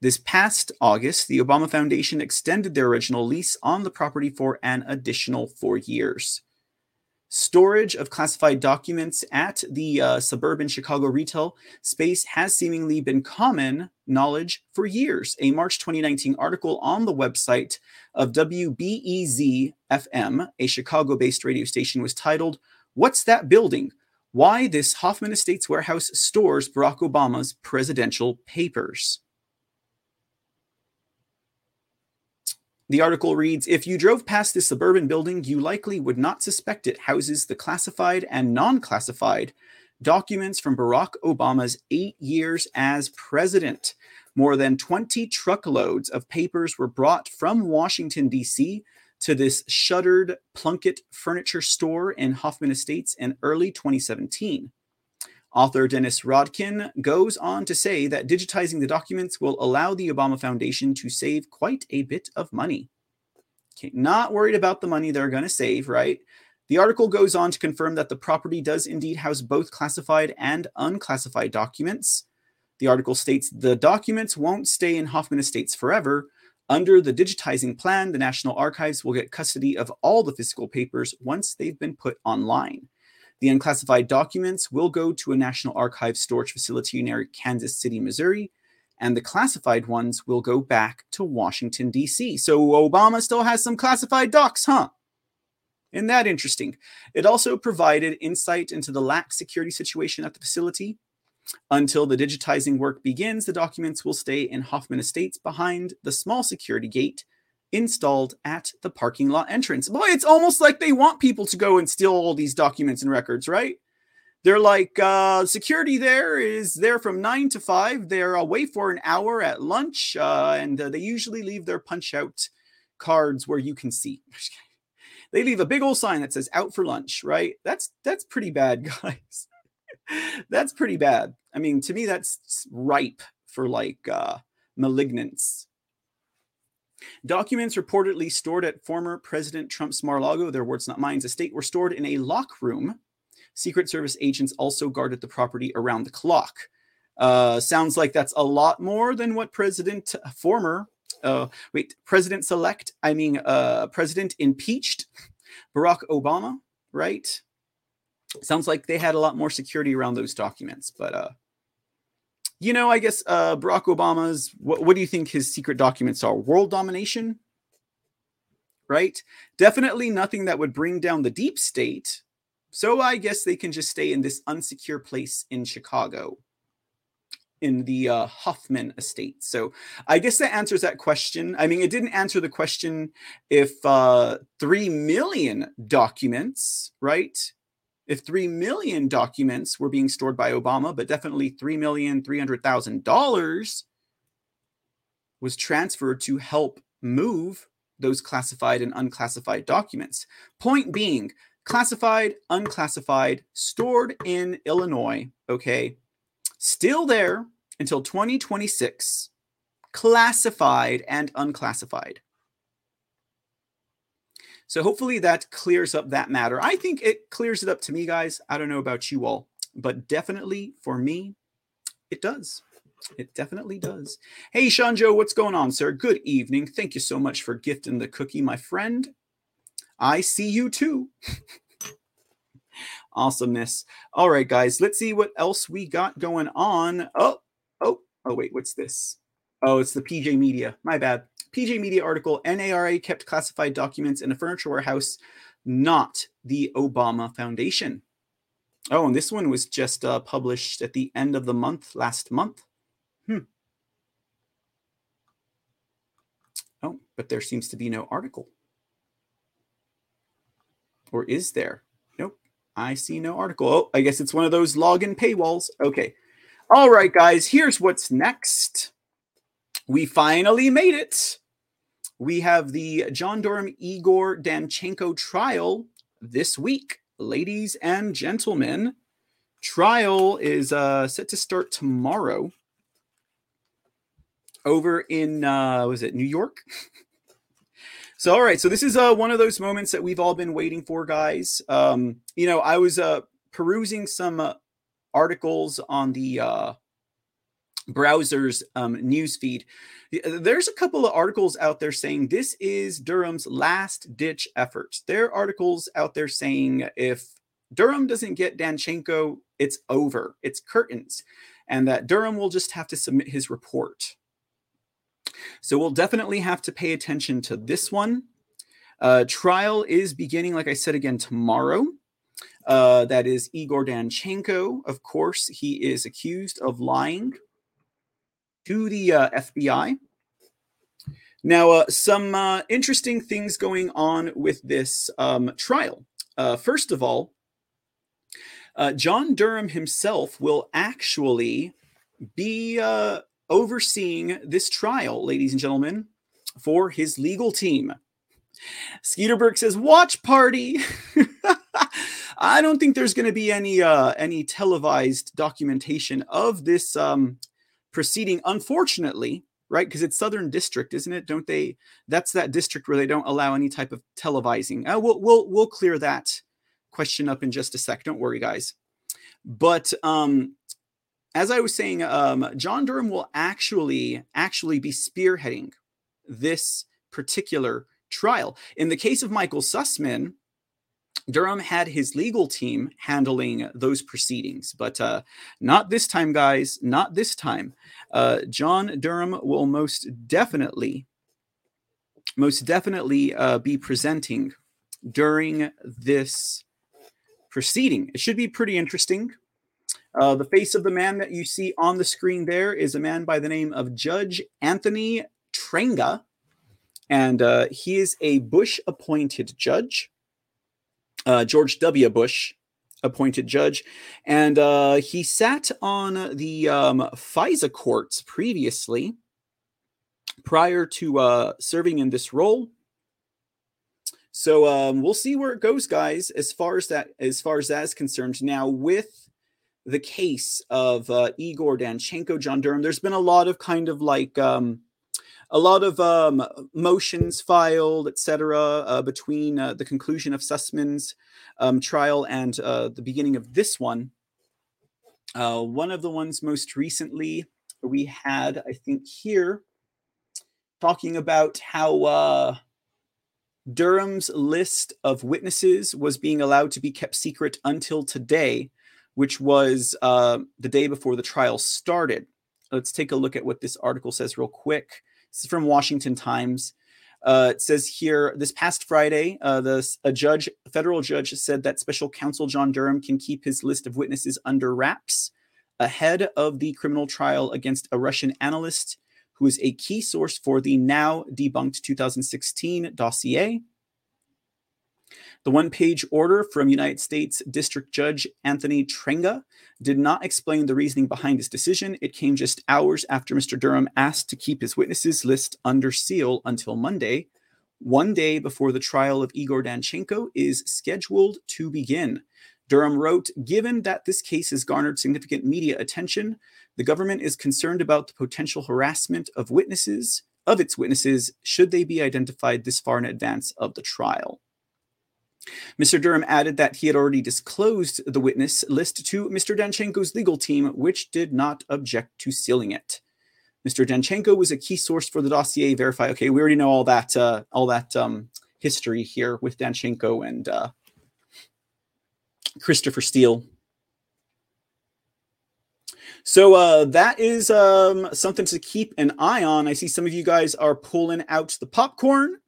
This past August, the Obama Foundation extended their original lease on the property for an additional 4 years. Storage of classified documents at the suburban Chicago retail space has seemingly been common knowledge for years. A March 2019 article on the website of WBEZ-FM, a Chicago-based radio station, was titled, "What's That Building? Why This Hoffman Estates Warehouse Stores Barack Obama's Presidential Papers." The article reads, if you drove past this suburban building, you likely would not suspect it houses the classified and non-classified documents from Barack Obama's 8 years as president. More than 20 truckloads of papers were brought from Washington, D.C. to this shuttered Plunkett Furniture Store in Hoffman Estates in early 2017. Author Dennis Rodkin goes on to say that digitizing the documents will allow the Obama Foundation to save quite a bit of money. Okay, not worried about the money they're going to save, right? The article goes on to confirm that the property does indeed house both classified and unclassified documents. The article states the documents won't stay in Hoffman Estates forever. Under the digitizing plan, the National Archives will get custody of all the physical papers once they've been put online. The unclassified documents will go to a National Archives storage facility near Kansas City, Missouri, and the classified ones will go back to Washington, D.C. So Obama still has some classified docs, huh? Isn't that interesting? It also provided insight into the lax security situation at the facility. Until the digitizing work begins, the documents will stay in Hoffman Estates behind the small security gate installed at the parking lot entrance. Boy, it's almost like they want people to go and steal all these documents and records, right? They're like, security there is there from 9 to 5. They're away for an hour at lunch, and they usually leave their punch-out cards where you can see. They leave a big old sign that says "out for lunch," right? That's pretty bad, guys. That's pretty bad. I mean, to me, that's ripe for like malignance. Documents reportedly stored at former President Trump's Mar-a-Lago, their words not mine, estate, were stored in a lock room. Secret Service agents also guarded the property around the clock. Sounds like that's a lot more than what President former President impeached Barack Obama, right? Sounds like they had a lot more security around those documents, but I guess Barack Obama's, what do you think his secret documents are? World domination, right? Definitely nothing that would bring down the deep state. So I guess they can just stay in this unsecure place in Chicago, in the Huffman estate. So I guess that answers that question. I mean, it didn't answer the question if 3 million documents, right? If 3 million documents were being stored by Obama, but definitely $3,300,000 was transferred to help move those classified and unclassified documents. Point being, classified, unclassified, stored in Illinois, okay? Still there until 2026, classified and unclassified. So hopefully that clears up that matter. I think it clears it up to me, guys. I don't know about you all, but definitely for me, it does. It definitely does. Hey, Shanjo, what's going on, sir? Good evening. Thank you so much for gifting the cookie, my friend. I see you too. Awesomeness. All right, guys, let's see what else we got going on. Oh, wait, what's this? Oh, it's the PJ Media. My bad. PJ Media article, NARA kept classified documents in a furniture warehouse, not the Obama Foundation. Oh, and this one was just published at the end of the month, last month. Oh, but there seems to be no article. Or is there? Nope. I see no article. Oh, I guess it's one of those login paywalls. Okay. All right, guys, here's what's next. We finally made it. We have the John Durham Igor Danchenko trial this week, ladies and gentlemen. Trial is set to start tomorrow over in, New York? So, all right. So this is one of those moments that we've all been waiting for, guys. I was perusing some articles on the browser's newsfeed. There's a couple of articles out there saying this is Durham's last ditch effort. There are articles out there saying if Durham doesn't get Danchenko, it's over. It's curtains. And that Durham will just have to submit his report. So we'll definitely have to pay attention to this one. Trial is beginning, like I said, again tomorrow. That is Igor Danchenko. Of course, he is accused of lying to the FBI. Now, some interesting things going on with this trial. First of all, John Durham himself will actually be overseeing this trial, ladies and gentlemen, for his legal team. Skeeterberg says, watch party. I don't think there's going to be any televised documentation of this proceeding, unfortunately, right? Because it's Southern District, isn't it? Don't they? That's that district where they don't allow any type of televising. We'll clear that question up in just a sec. Don't worry, guys. But as I was saying, John Durham will actually be spearheading this particular trial. In the case of Michael Sussman, Durham had his legal team handling those proceedings, but not this time, guys, not this time. John Durham will most definitely be presenting during this proceeding. It should be pretty interesting. The face of the man that you see on the screen there is a man by the name of Judge Anthony Trenga, and he is a Bush-appointed judge, George W. Bush appointed judge, and he sat on the FISA courts previously prior to serving in this role. So we'll see where it goes, guys, as far as that's concerned. Now, with the case of Igor Danchenko, John Durham, there's been a lot of motions filed, etc., between the conclusion of Sussman's trial and the beginning of this one. One of the ones most recently we had, I think here, talking about how Durham's list of witnesses was being allowed to be kept secret until today, which was the day before the trial started. Let's take a look at what this article says real quick. This is from Washington Times. It says here, this past Friday, a federal judge said that special counsel John Durham can keep his list of witnesses under wraps ahead of the criminal trial against a Russian analyst who is a key source for the now debunked 2016 dossier. The one-page order from United States District Judge Anthony Trenga did not explain the reasoning behind his decision. It came just hours after Mr. Durham asked to keep his witnesses list under seal until Monday, one day before the trial of Igor Danchenko is scheduled to begin. Durham wrote, "Given that this case has garnered significant media attention, the government is concerned about the potential harassment of its witnesses should they be identified this far in advance of the trial." Mr. Durham added that he had already disclosed the witness list to Mr. Danchenko's legal team, which did not object to sealing it. Mr. Danchenko was a key source for the dossier. Verify. Okay, we already know all that history here with Danchenko and Christopher Steele. So that is something to keep an eye on. I see some of you guys are pulling out the popcorn.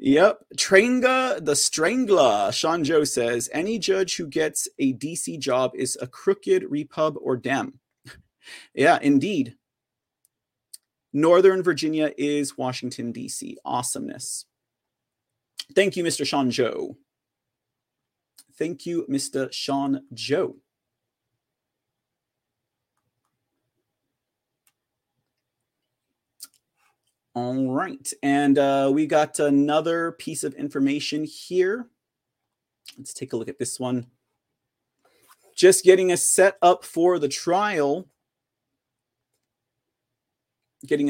Yep. Trenga the Strangler. Sean Joe says, any judge who gets a DC job is a crooked repub or dem. Yeah, indeed. Northern Virginia is Washington, DC. Awesomeness. Thank you, Mr. Sean Joe. Thank you, Mr. Sean Joe. All right. And we got another piece of information here. Let's take a look at this one. Just getting us set up for the trial. Okay.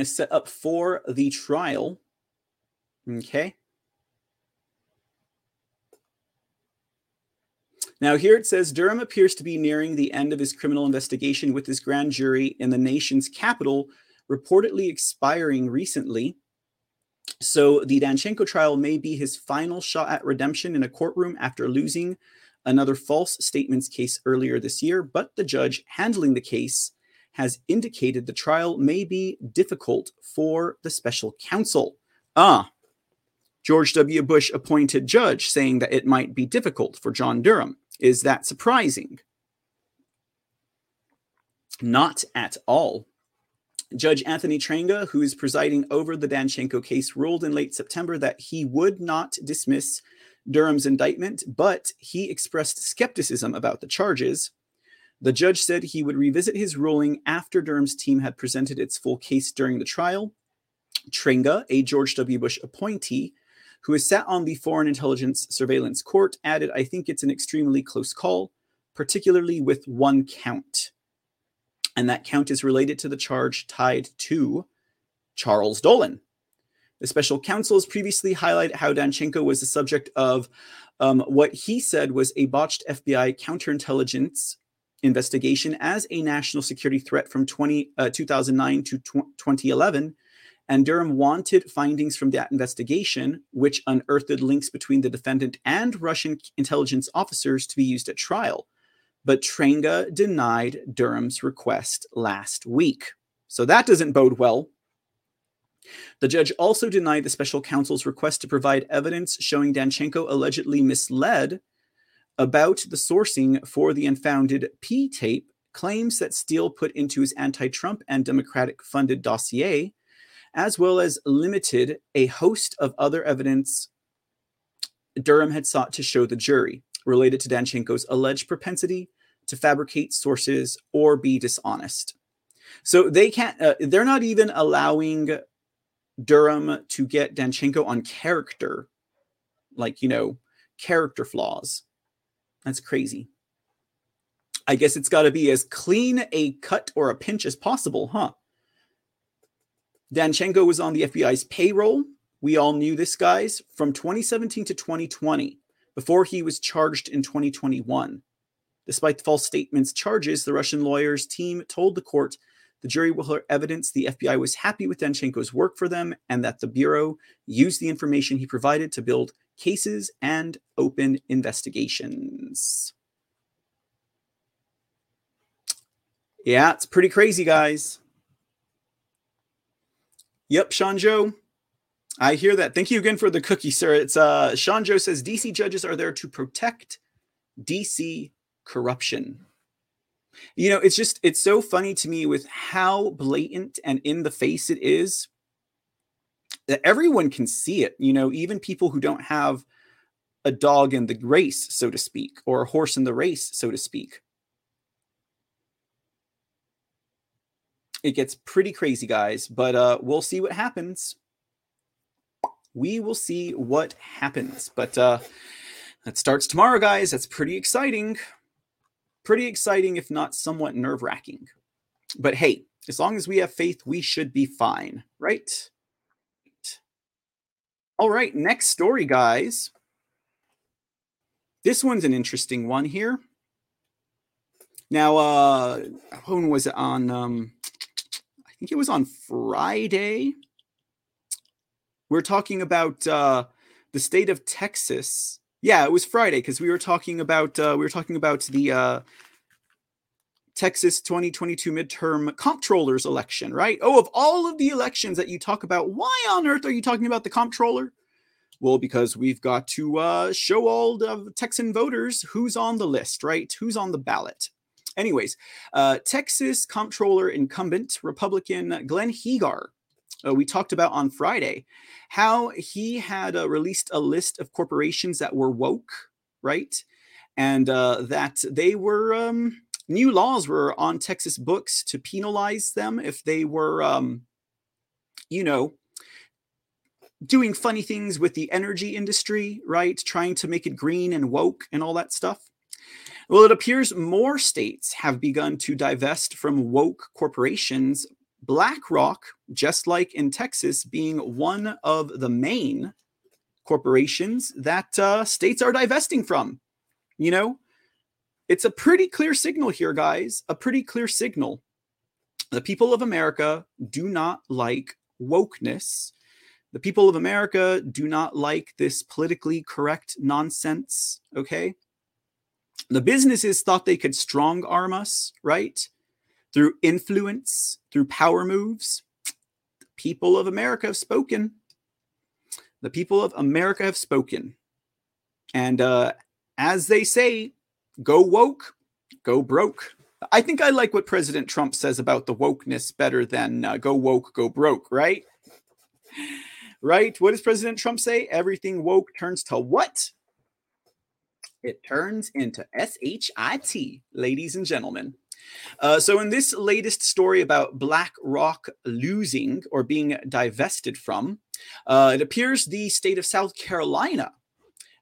Now here it says, Durham appears to be nearing the end of his criminal investigation with his grand jury in the nation's capital reportedly expiring recently. So the Danchenko trial may be his final shot at redemption in a courtroom after losing another false statements case earlier this year. But the judge handling the case has indicated the trial may be difficult for the special counsel. George W. Bush appointed judge saying that it might be difficult for John Durham. Is that surprising? Not at all. Judge Anthony Trenga, who is presiding over the Danchenko case, ruled in late September that he would not dismiss Durham's indictment, but he expressed skepticism about the charges. The judge said he would revisit his ruling after Durham's team had presented its full case during the trial. Trenga, a George W. Bush appointee, who has sat on the Foreign Intelligence Surveillance Court, added, "I think it's an extremely close call, particularly with one count." And that count is related to the charge tied to Charles Dolan. The special counsel has previously highlighted how Danchenko was the subject of what he said was a botched FBI counterintelligence investigation as a national security threat from 2009 to 2011. And Durham wanted findings from that investigation, which unearthed links between the defendant and Russian intelligence officers, to be used at trial. But Trenga denied Durham's request last week. So that doesn't bode well. The judge also denied the special counsel's request to provide evidence showing Danchenko allegedly misled about the sourcing for the unfounded P-tape, claims that Steele put into his anti-Trump and Democratic-funded dossier, as well as limited a host of other evidence Durham had sought to show the jury related to Danchenko's alleged propensity to fabricate sources or be dishonest. So they can't, they're not even allowing Durham to get Danchenko on character, like, you know, character flaws. That's crazy. I guess it's got to be as clean a cut or a pinch as possible, huh? Danchenko was on the FBI's payroll. We all knew this, guys, from 2017 to 2020. Before he was charged in 2021. Despite the false statements charges, the Russian lawyer's team told the court The jury will hear evidence the FBI was happy with Danchenko's work for them and that the Bureau used the information he provided to build cases and open investigations. Yeah, it's pretty crazy, guys. Yep, Shanjo. I hear that. Thank you again for the cookie, sir. It's Shanjo says DC judges are there to protect DC corruption. You know, it's so funny to me with how blatant and in the face it is that everyone can see it. You know, even people who don't have a dog in the race, so to speak, or a horse in the race, so to speak. It gets pretty crazy, guys, but we'll see what happens. We will see what happens, but that starts tomorrow, guys. That's pretty exciting. Pretty exciting, if not somewhat nerve-wracking. But hey, as long as we have faith, we should be fine, right? All right, next story, guys. This one's an interesting one here. Now, when was it on? I think it was on Friday. We're talking about the state of Texas. Yeah, it was Friday because we were talking about the Texas 2022 midterm comptroller's election, right? Oh, of all of the elections that you talk about, why on earth are you talking about the comptroller? Well, because we've got to show all the Texan voters who's on the list, right? Who's on the ballot. Anyways, Texas comptroller incumbent Republican Glenn Hegar. We talked about on Friday how he had released a list of corporations that were woke, right? And that they were, new laws were on Texas books to penalize them if they were, you know, doing funny things with the energy industry, right? Trying to make it green and woke and all that stuff. Well, it appears more states have begun to divest from woke corporations, BlackRock, just like in Texas, being one of the main corporations that states are divesting from. You know, it's a pretty clear signal here, guys, a pretty clear signal. The people of America do not like wokeness. The people of America do not like this politically correct nonsense, okay? The businesses thought they could strong arm us, right? Through influence, through power moves. The people of America have spoken. The people of America have spoken. And as they say, go woke, go broke. I think I like what President Trump says about the wokeness better than go woke, go broke, right? Right? What does President Trump say? Everything woke turns to what? It turns into S-H-I-T, ladies and gentlemen. So in this latest story about BlackRock losing or being divested from, it appears the state of South Carolina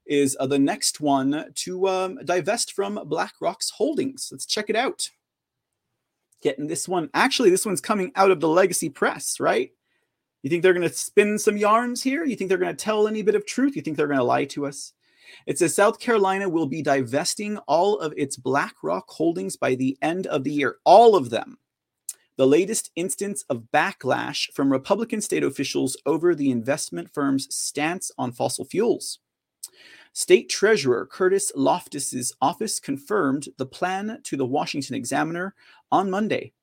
is the next one to divest from BlackRock's holdings. Let's check it out. Getting this one. Actually, this one's coming out of the Legacy Press, right? You think they're going to spin some yarns here? You think they're going to tell any bit of truth? You think they're going to lie to us? It says South Carolina will be divesting all of its BlackRock holdings by the end of the year. All of them. The latest instance of backlash from Republican state officials over the investment firm's stance on fossil fuels. State Treasurer Curtis Loftus's office confirmed the plan to the Washington Examiner on Monday.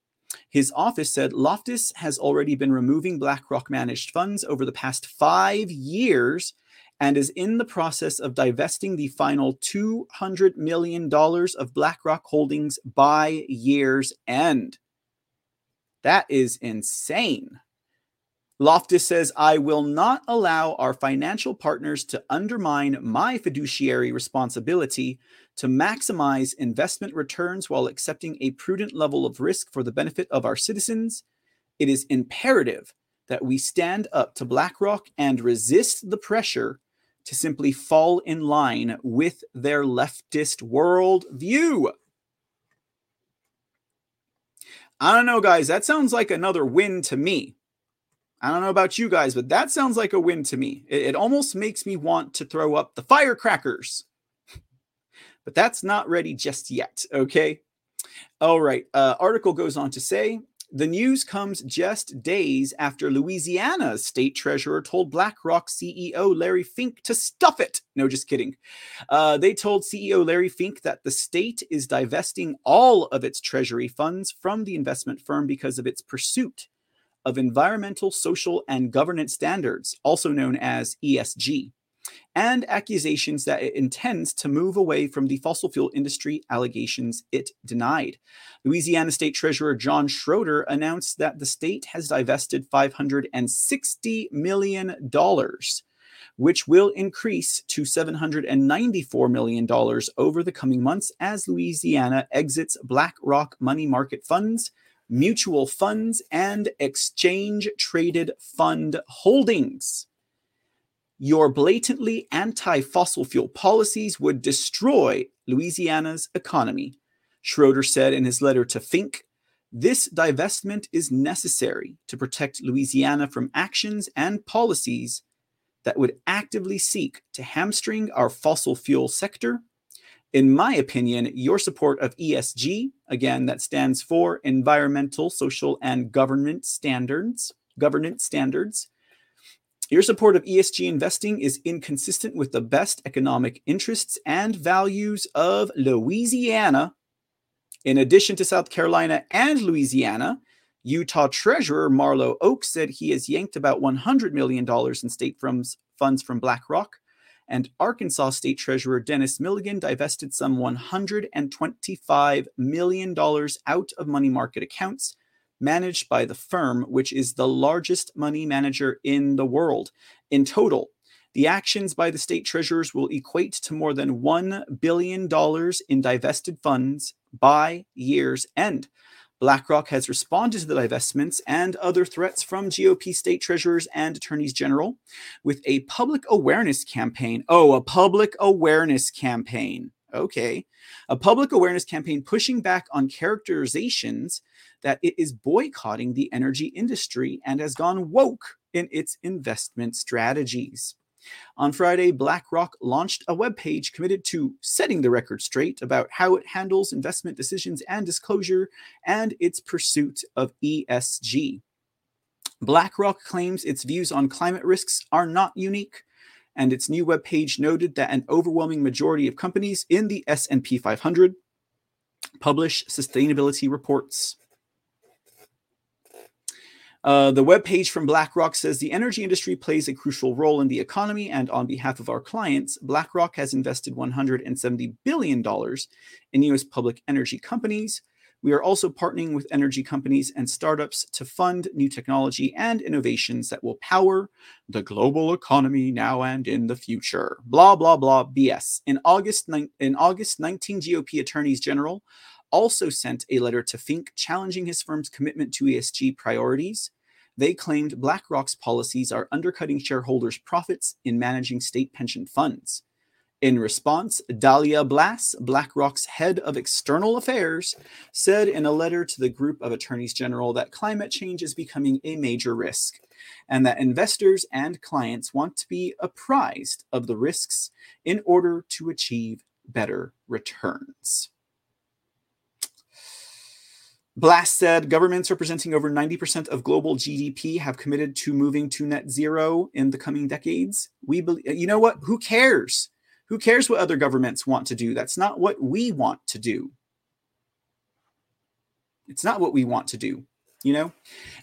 His office said Loftus has already been removing BlackRock-managed funds over the past 5 years and is in the process of divesting the final $200 million of BlackRock holdings by year's end. That is insane. Loftus says, I will not allow our financial partners to undermine my fiduciary responsibility to maximize investment returns while accepting a prudent level of risk for the benefit of our citizens. It is imperative that we stand up to BlackRock and resist the pressure to simply fall in line with their leftist worldview. I don't know, guys. That sounds like another win to me. I don't know about you guys, but that sounds like a win to me. It almost makes me want to throw up the firecrackers. But that's not ready just yet, okay? All right. Article goes on to say, The news comes just days after Louisiana's state treasurer told BlackRock CEO Larry Fink to stuff it. No, just kidding. They told CEO Larry Fink that the state is divesting all of its treasury funds from the investment firm because of its pursuit of environmental, social, and governance standards, also known as ESG, and accusations that it intends to move away from the fossil fuel industry, allegations it denied. Louisiana State Treasurer John Schroeder announced that the state has divested $560 million, which will increase to $794 million over the coming months as Louisiana exits BlackRock money market funds, mutual funds, and exchange-traded fund holdings. Your blatantly anti-fossil fuel policies would destroy Louisiana's economy, Schroeder said in his letter to Fink. This divestment is necessary to protect Louisiana from actions and policies that would actively seek to hamstring our fossil fuel sector. In my opinion, your support of ESG, again, that stands for environmental, social, and governance standards, your support of ESG investing is inconsistent with the best economic interests and values of Louisiana. In addition to South Carolina and Louisiana, Utah Treasurer Marlo Oak said he has yanked about $100 million in state funds from BlackRock, and Arkansas State Treasurer Dennis Milligan divested some $125 million out of money market accounts managed by the firm, which is the largest money manager in the world. In total, the actions by the state treasurers will equate to more than $1 billion in divested funds by year's end. BlackRock has responded to the divestments and other threats from GOP state treasurers and attorneys general with a public awareness campaign. Oh, a public awareness campaign. Okay. A public awareness campaign pushing back on characterizations that it is boycotting the energy industry and has gone woke in its investment strategies. On Friday, BlackRock launched a webpage committed to setting the record straight about how it handles investment decisions and disclosure and its pursuit of ESG. BlackRock claims its views on climate risks are not unique, and its new webpage noted that an overwhelming majority of companies in the S&P 500 publish sustainability reports. The webpage from BlackRock says the energy industry plays a crucial role in the economy, and on behalf of our clients, BlackRock has invested $170 billion in U.S. public energy companies. We are also partnering with energy companies and startups to fund new technology and innovations that will power the global economy now and in the future. Blah, blah, blah, BS. In August, 19 GOP attorneys general also sent a letter to Fink challenging his firm's commitment to ESG priorities. They claimed BlackRock's policies are undercutting shareholders' profits in managing state pension funds. In response, Dahlia Blas, BlackRock's head of external affairs, said in a letter to the group of attorneys general that climate change is becoming a major risk and that investors and clients want to be apprised of the risks in order to achieve better returns. Blas said governments representing over 90% of global GDP have committed to moving to net zero in the coming decades. We believe, you know what? Who cares? Who cares what other governments want to do? That's not what we want to do. It's not what we want to do, you know?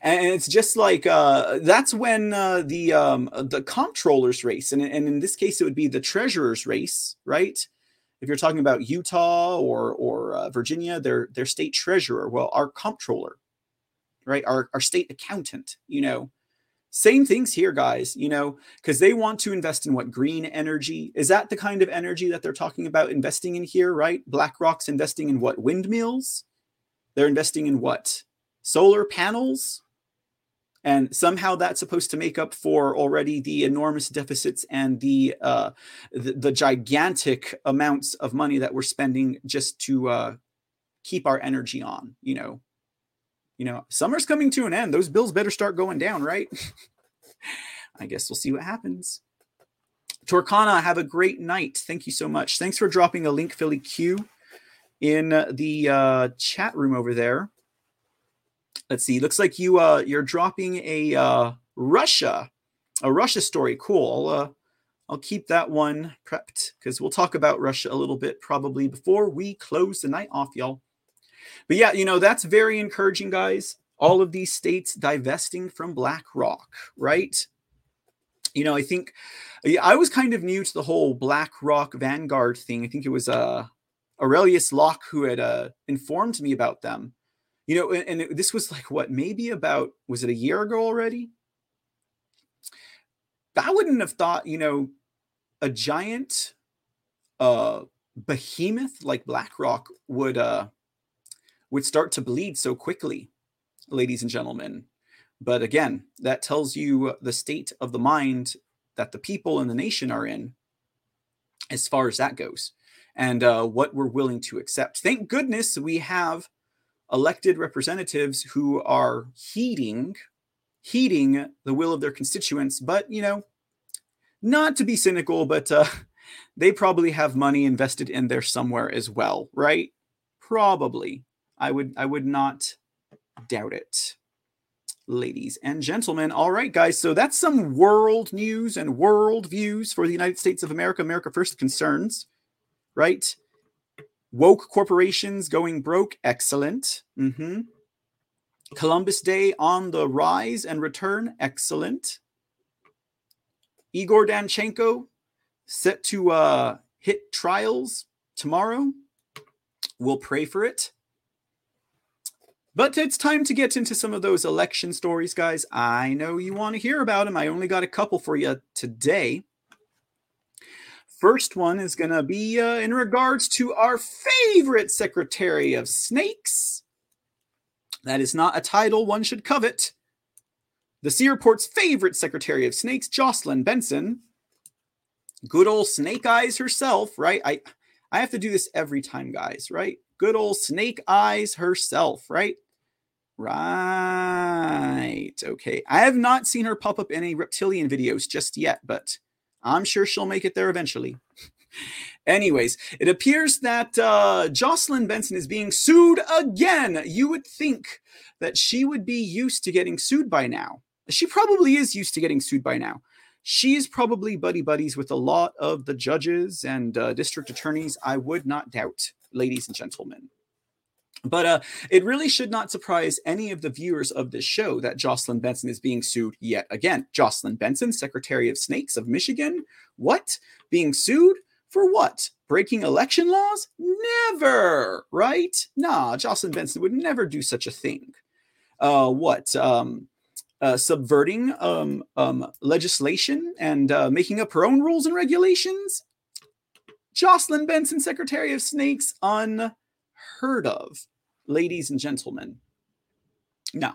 And it's just like, that's when the comptroller's race, and in this case, it would be the treasurer's race, right? If you're talking about Utah or Virginia, their state treasurer, well, our comptroller, right? Our state accountant, you know, same things here, guys, you know, because they want to invest in what? Green energy. Is that the kind of energy that they're talking about investing in here, right? BlackRock's investing in what? Windmills? They're investing in what? Solar panels? And somehow that's supposed to make up for already the enormous deficits and the gigantic amounts of money that we're spending just to keep our energy on. You know, summer's coming to an end. Those bills better start going down, right? I guess we'll see what happens. Torkana, have a great night. Thank you so much. Thanks for dropping a link, Philly Q, in the chat room over there. Let's see. Looks like you're dropping a Russia story. Cool. I'll keep that one prepped because we'll talk about Russia a little bit probably before we close the night off, y'all. But yeah, that's very encouraging, guys. All of these states divesting from BlackRock, right? I think I was kind of new to the whole BlackRock Vanguard thing. I think it was Aurelius Locke who had informed me about them. And this was like what, maybe about, was it a year ago already? I wouldn't have thought, a giant behemoth like BlackRock would start to bleed so quickly, ladies and gentlemen. But again, that tells you the state of the mind that the people and the nation are in as far as that goes and what we're willing to accept. Thank goodness we have elected representatives who are heeding the will of their constituents. But, not to be cynical, but they probably have money invested in there somewhere as well, right? Probably. I would not doubt it, ladies and gentlemen. All right, guys. So that's some world news and world views for the United States of America. America First concerns, right? Woke corporations going broke. Excellent. Mm-hmm. Columbus Day on the rise and return. Excellent. Igor Danchenko set to hit trials tomorrow. We'll pray for it. But it's time to get into some of those election stories, guys. I know you want to hear about them. I only got a couple for you today. First one is going to be in regards to our favorite Secretary of Snakes. That is not a title one should covet. The Sea Report's favorite Secretary of Snakes, Jocelyn Benson. Good old Snake Eyes herself, right? I have to do this every time, guys, right? Good old Snake Eyes herself, right? Right. Okay. I have not seen her pop up in any reptilian videos just yet, but I'm sure she'll make it there eventually. Anyways, it appears that Jocelyn Benson is being sued again. You would think that she would be used to getting sued by now. She probably is used to getting sued by now. She's probably buddies with a lot of the judges and district attorneys, I would not doubt, ladies and gentlemen. But it really should not surprise any of the viewers of this show that Jocelyn Benson is being sued yet again. Jocelyn Benson, Secretary of Snakes of Michigan. What? Being sued? For what? Breaking election laws? Never, right? Nah, Jocelyn Benson would never do such a thing. Subverting legislation and making up her own rules and regulations? Jocelyn Benson, Secretary of Snakes, unheard of, ladies and gentlemen. No,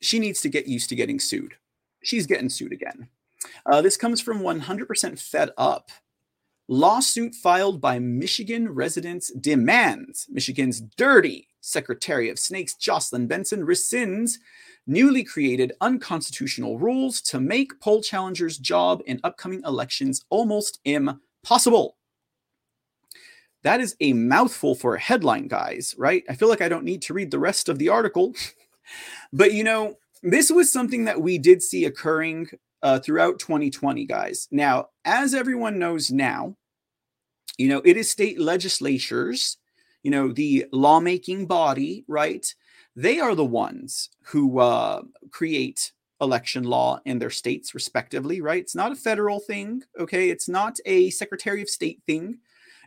she needs to get used to getting sued. She's getting sued again. This comes from 100% Fed Up. Lawsuit filed by Michigan residents demands Michigan's dirty Secretary of Snakes, Jocelyn Benson, rescinds newly created unconstitutional rules to make poll challengers' job in upcoming elections almost impossible. That is a mouthful for a headline, guys, right? I feel like I don't need to read the rest of the article. But, this was something that we did see occurring throughout 2020, guys. Now, as everyone knows now, it is state legislatures, the lawmaking body, right? They are the ones who create election law in their states respectively, right? It's not a federal thing, okay? It's not a Secretary of State thing.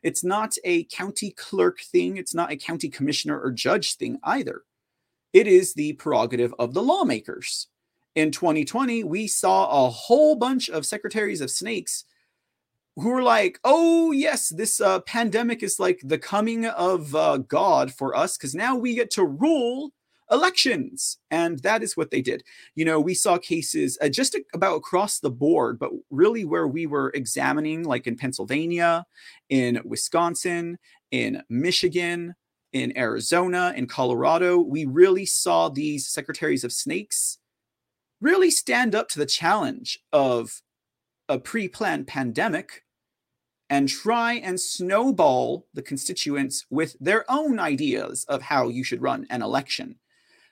It's not a county clerk thing. It's not a county commissioner or judge thing either. It is the prerogative of the lawmakers. In 2020, we saw a whole bunch of Secretaries of Snakes who were like, oh, yes, this pandemic is like the coming of God for us because now we get to rule elections. And that is what they did. We saw cases just about across the board, but really where we were examining, like in Pennsylvania, in Wisconsin, in Michigan, in Arizona, in Colorado, we really saw these Secretaries of Snakes really stand up to the challenge of a pre-planned pandemic and try and snowball the constituents with their own ideas of how you should run an election.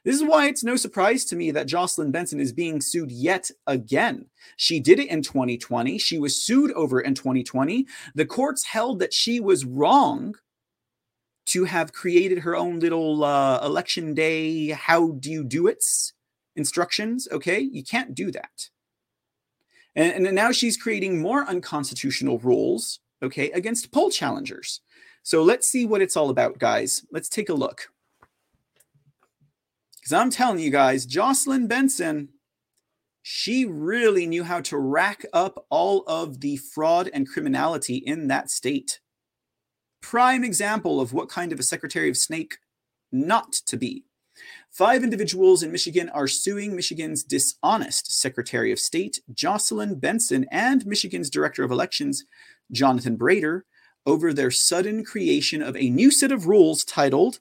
This is why it's no surprise to me that Jocelyn Benson is being sued yet again. She did it in 2020. She was sued over in 2020. The courts held that she was wrong to have created her own little election day, how do you do it instructions, okay? You can't do that. And now she's creating more unconstitutional rules, okay, against poll challengers. So let's see what it's all about, guys. Let's take a look. Because I'm telling you guys, Jocelyn Benson, she really knew how to rack up all of the fraud and criminality in that state. Prime example of what kind of a Secretary of Snake not to be. 5 individuals in Michigan are suing Michigan's dishonest Secretary of State, Jocelyn Benson, and Michigan's Director of Elections, Jonathan Brater, over their sudden creation of a new set of rules titled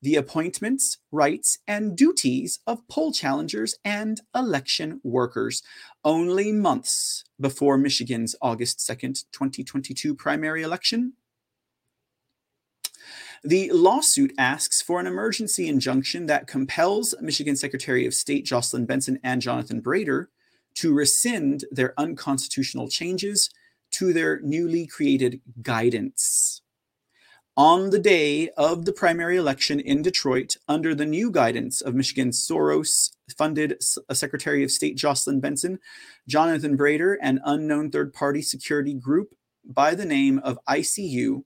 The Appointments, Rights, and Duties of Poll Challengers and Election Workers, only months before Michigan's August 2nd, 2022 primary election. The lawsuit asks for an emergency injunction that compels Michigan Secretary of State Jocelyn Benson and Jonathan Brater to rescind their unconstitutional changes to their newly created guidance. On the day of the primary election in Detroit, under the new guidance of Michigan's Soros-funded Secretary of State Jocelyn Benson, Jonathan Brater, an unknown third-party security group by the name of ICU,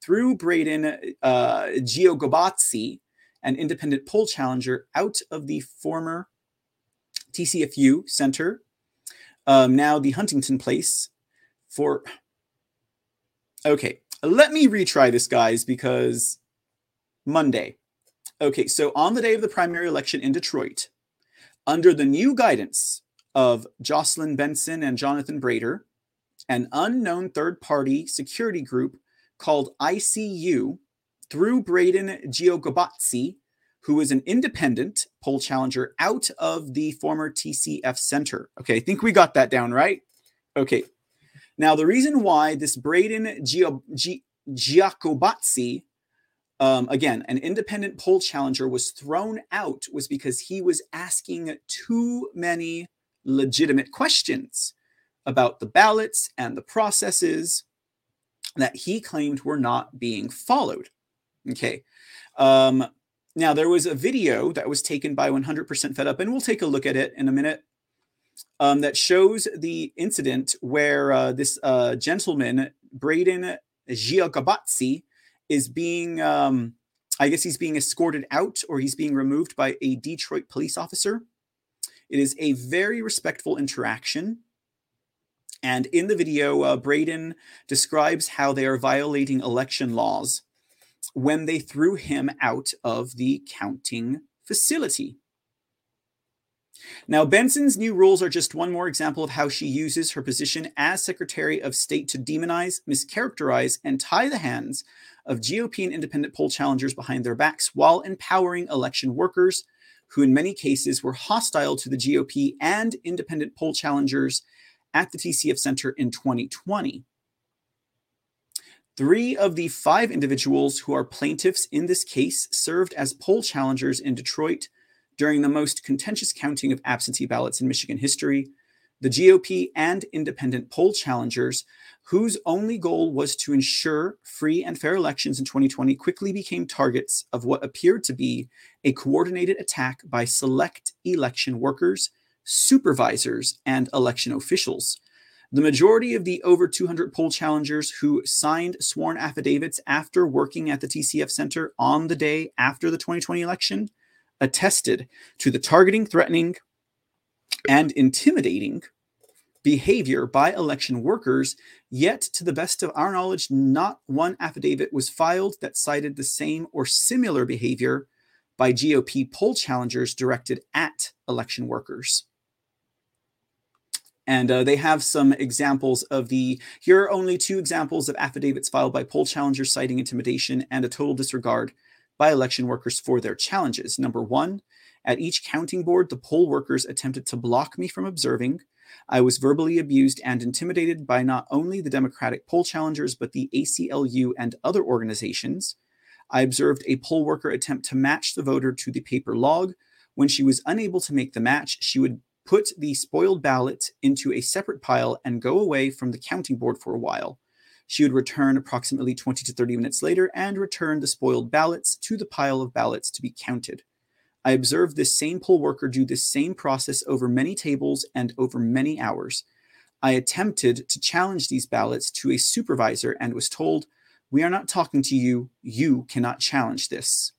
through Braden Giacobazzi, an independent poll challenger out of the former TCFU Center, now the Huntington Place, for... Okay, let me retry this, guys, because Monday. Okay, so on the day of the primary election in Detroit, under the new guidance of Jocelyn Benson and Jonathan Brater, an unknown third-party security group called ICU, through Braden Giacobazzi, who is an independent poll challenger out of the former TCF Center. Okay, I think we got that down, right? Okay. Now, the reason why this Braden Giacobazzi, again, an independent poll challenger, was thrown out was because he was asking too many legitimate questions about the ballots and the processes that he claimed were not being followed. Okay. Now, there was a video that was taken by 100% Fed Up, and we'll take a look at it in a minute, that shows the incident where this gentleman, Braden Giacobazzi, is being, I guess he's being escorted out, or he's being removed by a Detroit police officer. It is a very respectful interaction. And in the video, Braden describes how they are violating election laws when they threw him out of the counting facility. Now, Benson's new rules are just one more example of how she uses her position as Secretary of State to demonize, mischaracterize, and tie the hands of GOP and independent poll challengers behind their backs while empowering election workers who in many cases were hostile to the GOP and independent poll challengers at the TCF Center in 2020. 3 of the 5 individuals who are plaintiffs in this case served as poll challengers in Detroit during the most contentious counting of absentee ballots in Michigan history. The GOP and independent poll challengers, whose only goal was to ensure free and fair elections in 2020, quickly became targets of what appeared to be a coordinated attack by select election workers, supervisors, and election officials. The majority of the over 200 poll challengers who signed sworn affidavits after working at the TCF Center on the day after the 2020 election attested to the targeting, threatening, and intimidating behavior by election workers, yet to the best of our knowledge, not one affidavit was filed that cited the same or similar behavior by GOP poll challengers directed at election workers. And they have some examples of the, here are only 2 examples of affidavits filed by poll challengers citing intimidation and a total disregard by election workers for their challenges. Number 1, at each counting board, the poll workers attempted to block me from observing. I was verbally abused and intimidated by not only the Democratic poll challengers, but the ACLU and other organizations. I observed a poll worker attempt to match the voter to the paper log, When she was unable to make the match, she would put the spoiled ballot into a separate pile and go away from the counting board for a while. She would return approximately 20 to 30 minutes later and return the spoiled ballots to the pile of ballots to be counted. I observed this same poll worker do this same process over many tables and over many hours. I attempted to challenge these ballots to a supervisor and was told, "We are not talking to you. You cannot challenge this."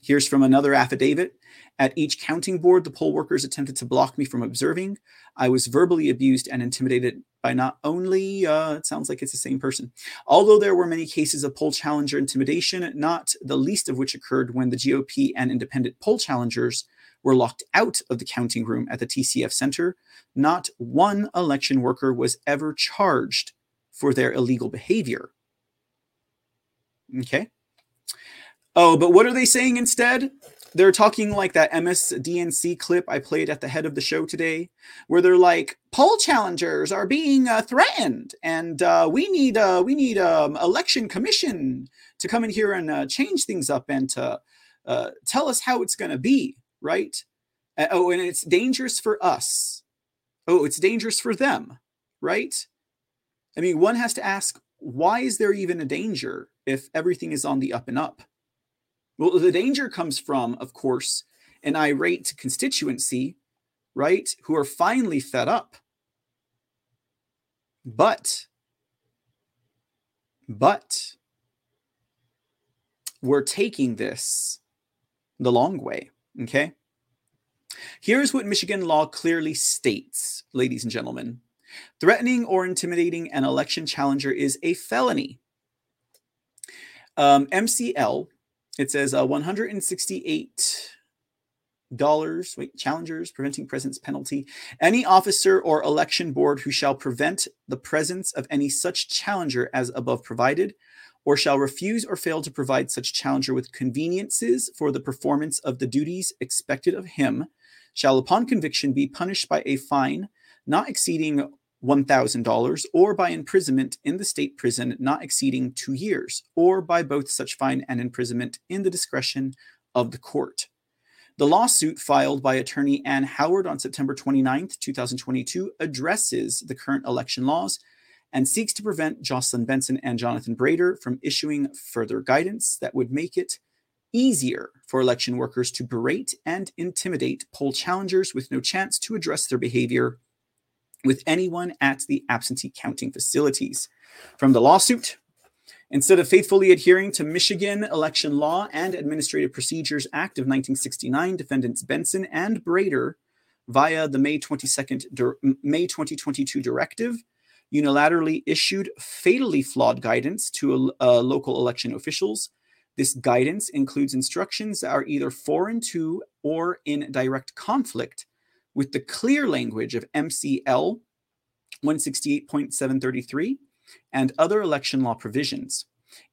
Here's from another affidavit. At each counting board, the poll workers attempted to block me from observing. I was verbally abused and intimidated by not only, it sounds like it's the same person. Although there were many cases of poll challenger intimidation, not the least of which occurred when the GOP and independent poll challengers were locked out of the counting room at the TCF Center. Not one election worker was ever charged for their illegal behavior. Okay. Oh, but what are they saying instead? They're talking like that MSDNC clip I played at the head of the show today, where they're like, poll challengers are being threatened, and we need election commission to come in here and change things up and to tell us how it's going to be, right? Oh, and it's dangerous for us. Oh, it's dangerous for them, right? I mean, one has to ask, why is there even a danger if everything is on the up and up? Well, the danger comes from, of course, an irate constituency, right, who are finally fed up. But we're taking this the long way, okay? Here's what Michigan law clearly states, ladies and gentlemen. Threatening or intimidating an election challenger is a felony. MCL... It says $168, challengers, preventing presence penalty. Any officer or election board who shall prevent the presence of any such challenger as above provided, or shall refuse or fail to provide such challenger with conveniences for the performance of the duties expected of him, shall upon conviction be punished by a fine not exceeding $1,000 or by imprisonment in the state prison not exceeding 2 years, or by both such fine and imprisonment in the discretion of the court. The lawsuit filed by attorney Ann Howard on September 29, 2022 addresses the current election laws and seeks to prevent Jocelyn Benson and Jonathan Brater from issuing further guidance that would make it easier for election workers to berate and intimidate poll challengers with no chance to address their behavior with anyone at the absentee counting facilities. From the lawsuit, instead of faithfully adhering to Michigan Election Law and Administrative Procedures Act of 1969, defendants Benson and Brater, via the May 2022 directive, unilaterally issued fatally flawed guidance to local election officials. This guidance includes instructions that are either foreign to or in direct conflict with the clear language of MCL 168.733 and other election law provisions.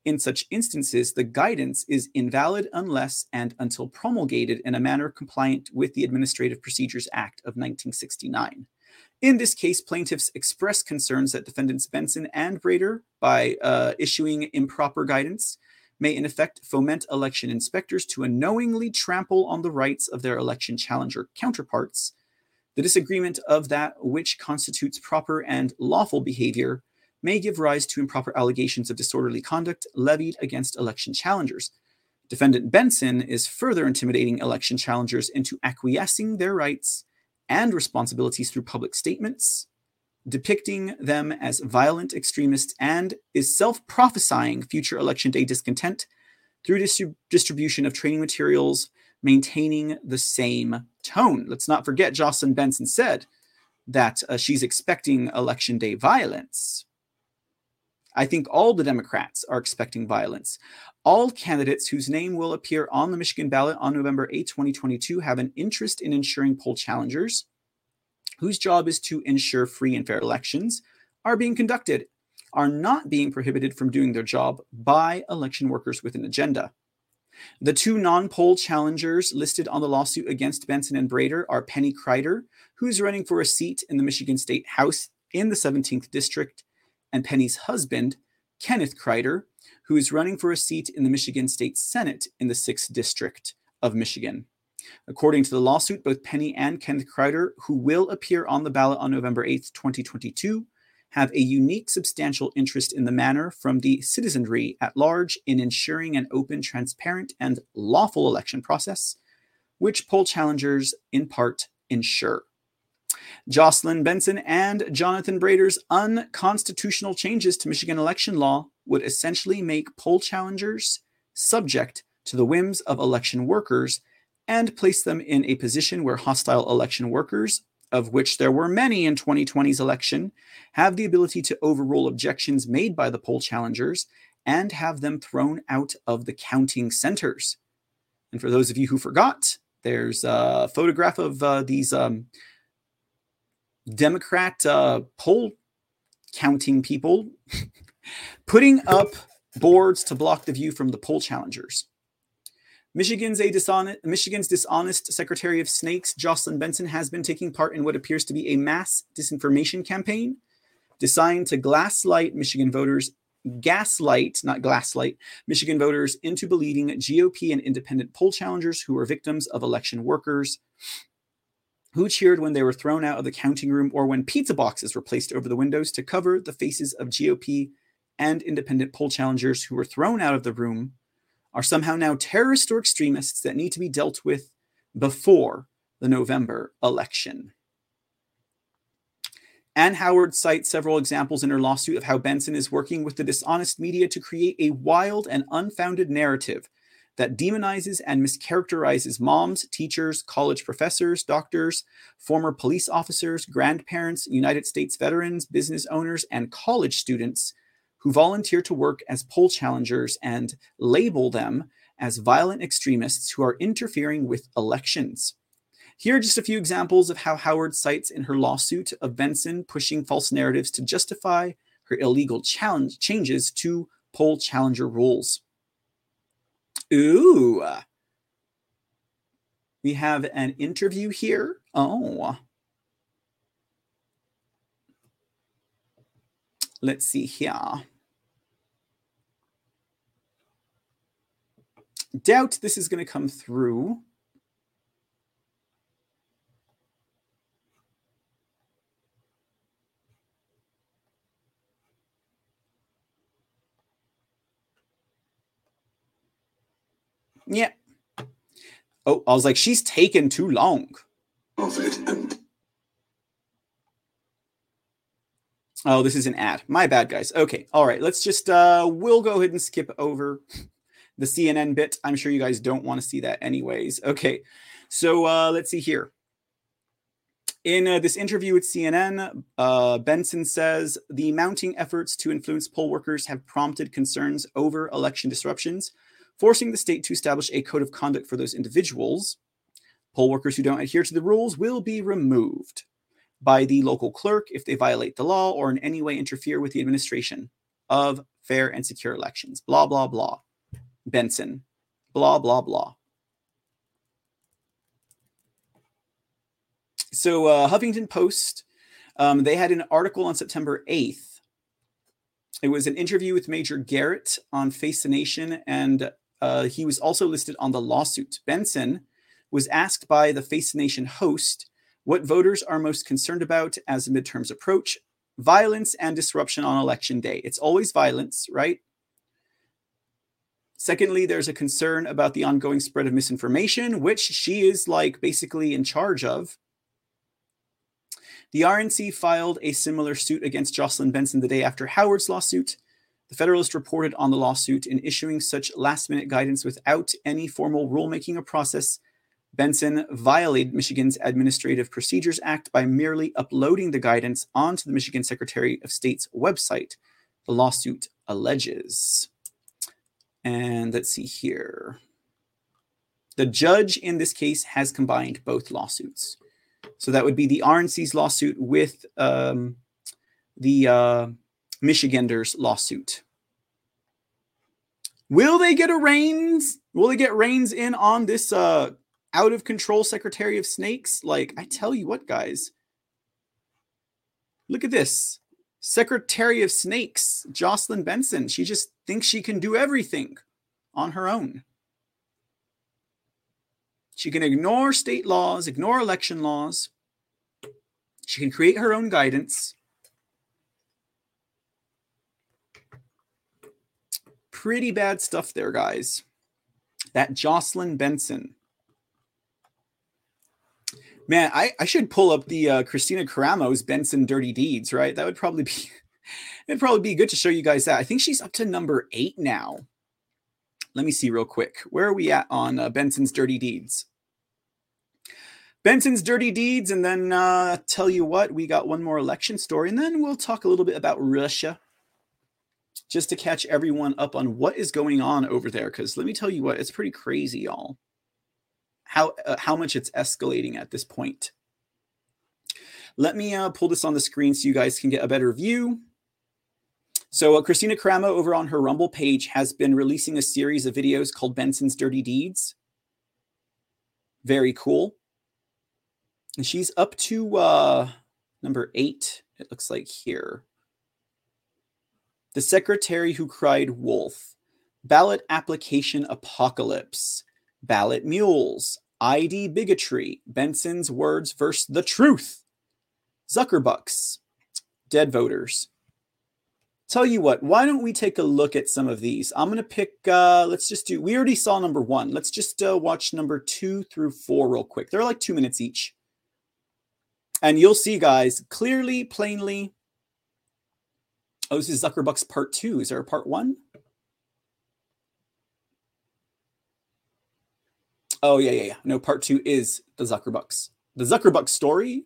In such instances, the guidance is invalid unless and until promulgated in a manner compliant with the Administrative Procedures Act of 1969. In this case, plaintiffs expressed concerns that defendants Benson and Brater, by issuing improper guidance, may in effect foment election inspectors to unknowingly trample on the rights of their election challenger counterparts. The disagreement of that which constitutes proper and lawful behavior may give rise to improper allegations of disorderly conduct levied against election challengers. Defendant Benson is further intimidating election challengers into acquiescing their rights and responsibilities through public statements, depicting them as violent extremists, and is self-prophesying future election day discontent through distribution of training materials, maintaining the same tone. Let's not forget, Jocelyn Benson said that she's expecting election day violence. I think all the Democrats are expecting violence. All candidates whose name will appear on the Michigan ballot on November 8, 2022 have an interest in ensuring poll challengers, whose job is to ensure free and fair elections are being conducted, are not being prohibited from doing their job by election workers with an agenda. The two non-poll challengers listed on the lawsuit against Benson and Brater are Penny Kreider, who's running for a seat in the Michigan State House in the 17th District, and Penny's husband, Kenneth Kreider, who is running for a seat in the Michigan State Senate in the 6th District of Michigan. According to the lawsuit, both Penny and Kenneth Kreider, who will appear on the ballot on November 8th, 2022, have a unique substantial interest in the manner from the citizenry at large in ensuring an open, transparent, and lawful election process, which poll challengers, in part, ensure. Jocelyn Benson and Jonathan Brater's unconstitutional changes to Michigan election law would essentially make poll challengers subject to the whims of election workers and place them in a position where hostile election workers, of which there were many in 2020's election, have the ability to overrule objections made by the poll challengers and have them thrown out of the counting centers. And for those of you who forgot, there's a photograph of these Democrat poll counting people putting up boards to block the view from the poll challengers. Michigan's dishonest Secretary of Snakes, Jocelyn Benson, has been taking part in what appears to be a mass disinformation campaign designed to gaslight Michigan voters into believing GOP and independent poll challengers who are victims of election workers who cheered when they were thrown out of the counting room or when pizza boxes were placed over the windows to cover the faces of GOP and independent poll challengers who were thrown out of the room, are somehow now terrorists or extremists that need to be dealt with before the November election. Ann Howard cites several examples in her lawsuit of how Benson is working with the dishonest media to create a wild and unfounded narrative that demonizes and mischaracterizes moms, teachers, college professors, doctors, former police officers, grandparents, United States veterans, business owners, and college students who volunteer to work as poll challengers and label them as violent extremists who are interfering with elections. Here are just a few examples of how Howard cites in her lawsuit of Benson pushing false narratives to justify her illegal changes to poll challenger rules. Ooh. We have an interview here. Oh. Let's see here. Doubt this is going to come through. Yeah. Oh, I was like, she's taken too long. Oh, this is an ad. My bad, guys. Okay. All right. Let's just, we'll go ahead and skip over the CNN bit. I'm sure you guys don't want to see that anyways. Okay. So let's see here. In this interview with CNN, Benson says the mounting efforts to influence poll workers have prompted concerns over election disruptions, forcing the state to establish a code of conduct for those individuals. Poll workers who don't adhere to the rules will be removed by the local clerk if they violate the law or in any way interfere with the administration of fair and secure elections. Blah, blah, blah. Benson. Blah, blah, blah. So Huffington Post, they had an article on September 8th. It was an interview with Major Garrett on Face the Nation, and he was also listed on the lawsuit. Benson was asked by the Face the Nation host what voters are most concerned about as the midterms approach: violence and disruption on election day. It's always violence, right? Secondly, there's a concern about the ongoing spread of misinformation, which she is like basically in charge of. The RNC filed a similar suit against Jocelyn Benson the day after Howard's lawsuit. The Federalist reported on the lawsuit: in issuing such last-minute guidance without any formal rulemaking or process, Benson violated Michigan's Administrative Procedures Act by merely uploading the guidance onto the Michigan Secretary of State's website, the lawsuit alleges. And let's see here. The judge in this case has combined both lawsuits. So that would be the RNC's lawsuit with the Michiganders' lawsuit. Will they get reins in on this out of control Secretary of Snakes? Like, I tell you what, guys. Look at this. Secretary of Snakes, Jocelyn Benson. She just thinks she can do everything on her own. She can ignore state laws, ignore election laws. She can create her own guidance. Pretty bad stuff there, guys. That Jocelyn Benson. Man, I should pull up the Christina Karamo's Benson Dirty Deeds, right? That would probably be it'd probably be good to show you guys that. I think she's up to number 8 now. Let me see real quick. Where are we at on Benson's Dirty Deeds? Benson's Dirty Deeds, and then tell you what, we got one more election story, and then we'll talk a little bit about Russia, just to catch everyone up on what is going on over there. Because let me tell you what, it's pretty crazy, y'all. How much it's escalating at this point. Let me pull this on the screen so you guys can get a better view. So Christina Karamo over on her Rumble page has been releasing a series of videos called Benson's Dirty Deeds. Very cool. And she's up to number 8, it looks like here. The Secretary Who Cried Wolf, Ballot Application Apocalypse, Ballot Mules, ID Bigotry, Benson's Words vs. the Truth, Zuckerbucks, Dead Voters. Tell you what, why don't we take a look at some of these? I'm going to pick, we already saw number 1. Let's just watch number 2 through 4 real quick. They're like 2 minutes each. And you'll see, guys, clearly, plainly. Oh, this is Zuckerbucks part 2. Is there a part 1? Oh, yeah. No, part 2 is the Zuckerbucks. The Zuckerbucks story.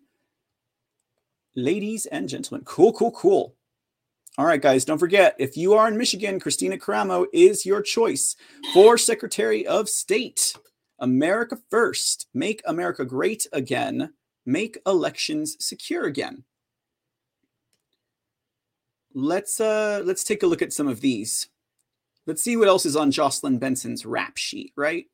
Ladies and gentlemen. Cool. All right, guys, don't forget, if you are in Michigan, Christina Karamo is your choice for Secretary of State. America first. Make America great again. Make elections secure again. Let's take a look at some of these. Let's see what else is on Jocelyn Benson's rap sheet, right?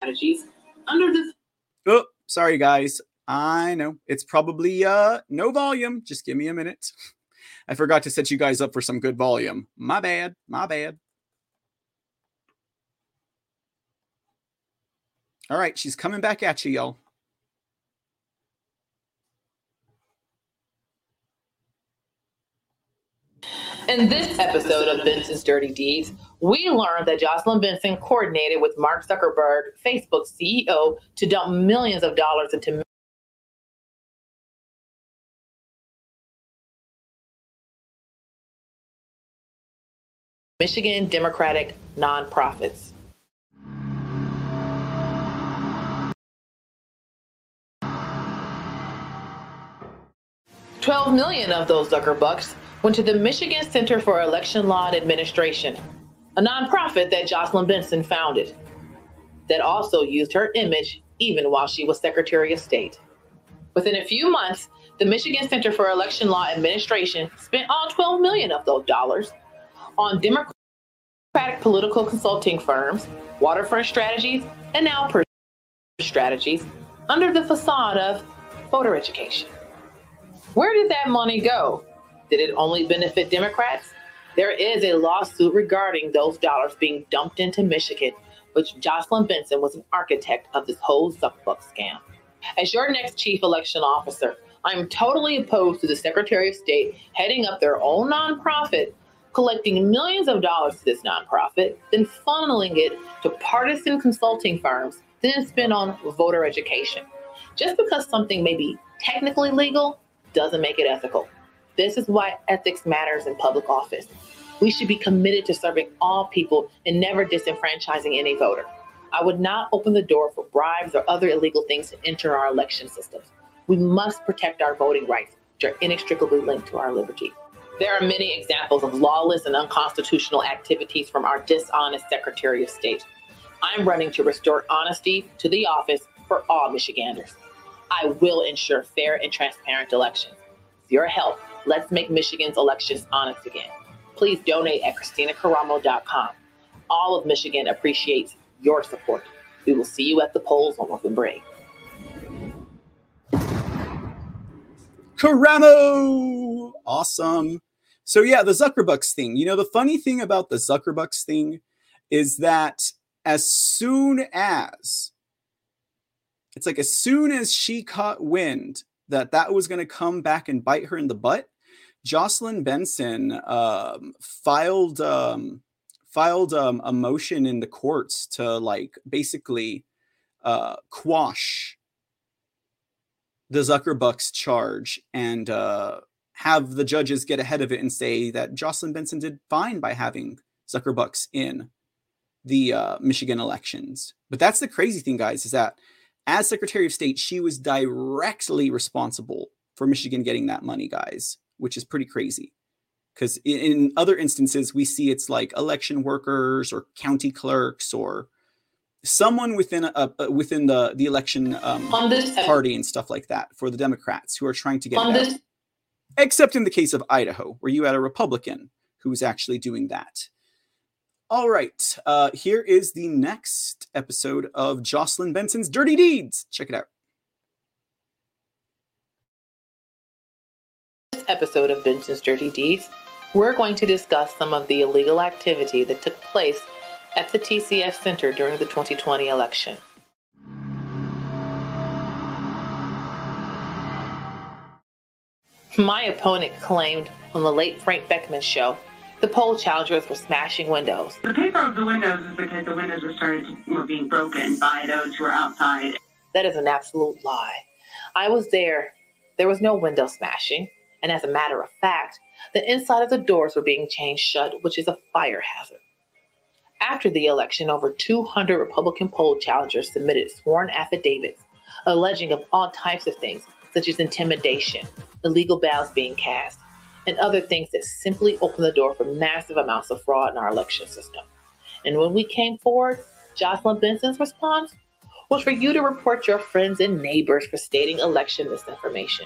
Strategies under the. Oh, sorry guys. I know it's probably no volume. Just give me a minute. I forgot to set you guys up for some good volume. My bad. All right, she's coming back at you, y'all. In this episode of Benson's Dirty Deeds, we learned that Jocelyn Benson coordinated with Mark Zuckerberg, Facebook's CEO, to dump millions of dollars into... Michigan Democratic nonprofits. $12 million of those Zuckerbucks went to the Michigan Center for Election Law and Administration, a nonprofit that Jocelyn Benson founded that also used her image even while she was Secretary of State. Within a few months, the Michigan Center for Election Law and Administration spent all $12 million of those dollars on Democratic political consulting firms, Waterfront Strategies, and now Pursuit Strategies, under the facade of voter education. Where did that money go? Did it only benefit Democrats? There is a lawsuit regarding those dollars being dumped into Michigan, which Jocelyn Benson was an architect of this whole Zuckerbuck scam. As your next chief election officer, I'm totally opposed to the Secretary of State heading up their own nonprofit, collecting millions of dollars to this nonprofit, then funneling it to partisan consulting firms, then spend on voter education. Just because something may be technically legal doesn't make it ethical. This is why ethics matters in public office. We should be committed to serving all people and never disenfranchising any voter. I would not open the door for bribes or other illegal things to enter our election systems. We must protect our voting rights, which are inextricably linked to our liberty. There are many examples of lawless and unconstitutional activities from our dishonest Secretary of State. I'm running to restore honesty to the office for all Michiganders. I will ensure fair and transparent elections. With your help, let's make Michigan's elections honest again. Please donate at ChristinaKaramo.com. All of Michigan appreciates your support. We will see you at the polls on November 8th. Karamo! Awesome. So yeah, the Zuckerbucks thing. You know, the funny thing about the Zuckerbucks thing is that as soon as she caught wind that that was going to come back and bite her in the butt, Jocelyn Benson filed a motion in the courts to basically quash the Zuckerbucks charge and have the judges get ahead of it and say that Jocelyn Benson did fine by having Zuckerbucks in the Michigan elections. But that's the crazy thing, guys, is that as Secretary of State, she was directly responsible for Michigan getting that money, guys, which is pretty crazy. Because in other instances, we see it's like election workers or county clerks or someone within the election party and stuff like that for the Democrats who are trying to get it out. Except in the case of Idaho, where you had a Republican who was actually doing that. All right, here is the next episode of Jocelyn Benson's Dirty Deeds. Check it out. This episode of Benson's Dirty Deeds, we're going to discuss some of the illegal activity that took place at the TCF Center during the 2020 election. My opponent claimed on the late Frank Beckman's show the poll challengers were smashing windows. The paper of the windows is because the windows were being broken by those who were outside. That is an absolute lie. I was there. There was no window smashing. And as a matter of fact, the inside of the doors were being chained shut, which is a fire hazard. After the election, over 200 Republican poll challengers submitted sworn affidavits alleging of all types of things, such as intimidation, illegal ballots being cast, and other things that simply open the door for massive amounts of fraud in our election system. And when we came forward, Jocelyn Benson's response was for you to report your friends and neighbors for stating election misinformation.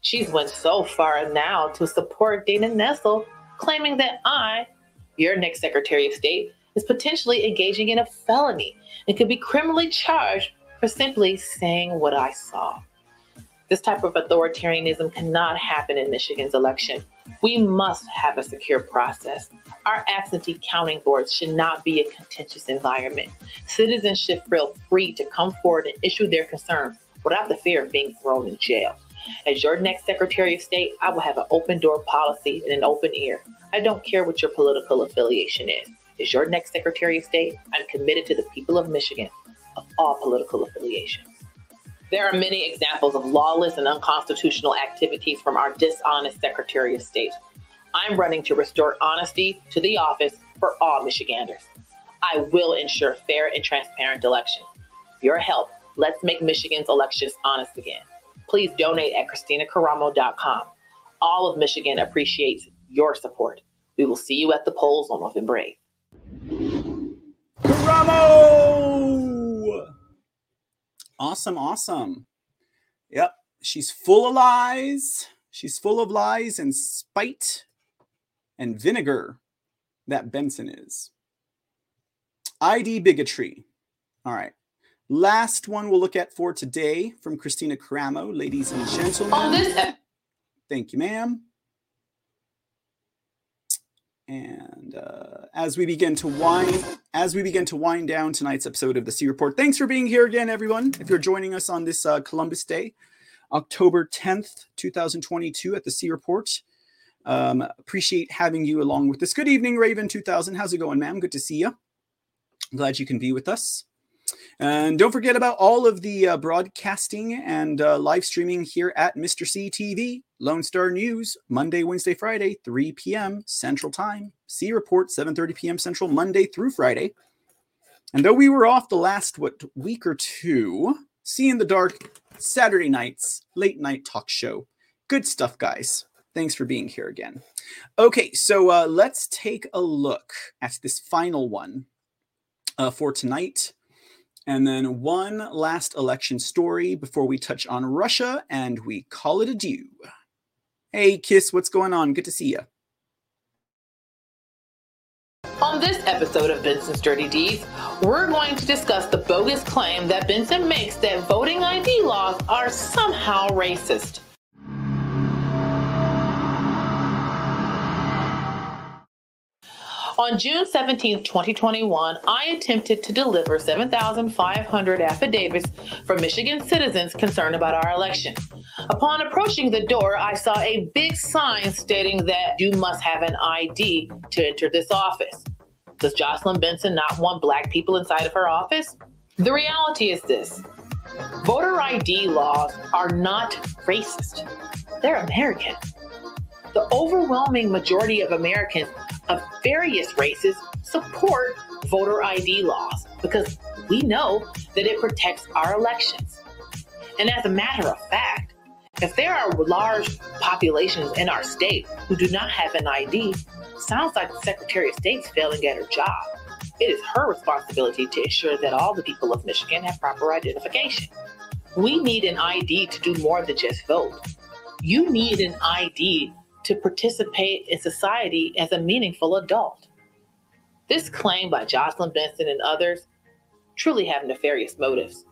She's went so far now to support Dana Nessel, claiming that I, your next Secretary of State, is potentially engaging in a felony and could be criminally charged for simply saying what I saw. This type of authoritarianism cannot happen in Michigan's election. We must have a secure process. Our absentee counting boards should not be a contentious environment. Citizens should feel free to come forward and issue their concerns without the fear of being thrown in jail. As your next Secretary of State, I will have an open door policy and an open ear. I don't care what your political affiliation is. As your next Secretary of State, I'm committed to the people of Michigan of all political affiliations. There are many examples of lawless and unconstitutional activities from our dishonest Secretary of State. I'm running to restore honesty to the office for all Michiganders. I will ensure fair and transparent elections. With your help, let's make Michigan's elections honest again. Please donate at ChristinaKaramo.com. All of Michigan appreciates your support. We will see you at the polls on November 8th. Karamo! Awesome. Yep. She's full of lies. She's full of lies and spite and vinegar, that Benson is. ID bigotry. All right. Last one we'll look at for today from Christina Karamo, ladies and gentlemen. Thank you, ma'am. And as we begin to wind down tonight's episode of the C Report, thanks for being here again, everyone. If you're joining us on this Columbus Day, October 10th, 2022, at the C Report, appreciate having you along with us. Good evening, Raven 2000. How's it going, ma'am? Good to see you. Glad you can be with us. And don't forget about all of the broadcasting and live streaming here at Mr. C TV, Lone Star News, Monday, Wednesday, Friday, 3 p.m. Central Time. C Report, 7:30 p.m. Central, Monday through Friday. And though we were off the last, week or two, See in the Dark, Saturday nights, late night talk show. Good stuff, guys. Thanks for being here again. Okay, so let's take a look at this final one for tonight. And then one last election story before we touch on Russia and we call it adieu. Hey, Kiss, what's going on? Good to see you. On this episode of Benson's Dirty Deeds, we're going to discuss the bogus claim that Benson makes that voting ID laws are somehow racist. On June 17, 2021, I attempted to deliver 7,500 affidavits from Michigan citizens concerned about our election. Upon approaching the door, I saw a big sign stating that you must have an ID to enter this office. Does Jocelyn Benson not want Black people inside of her office? The reality is this. Voter ID laws are not racist. They're American. The overwhelming majority of Americans of various races support voter ID laws because we know that it protects our elections. And as a matter of fact, if there are large populations in our state who do not have an ID, sounds like the Secretary of State's failing at her job. It is her responsibility to ensure that all the people of Michigan have proper identification. We need an ID to do more than just vote. You need an ID to participate in society as a meaningful adult. This claim by Jocelyn Benson and others truly have nefarious motives,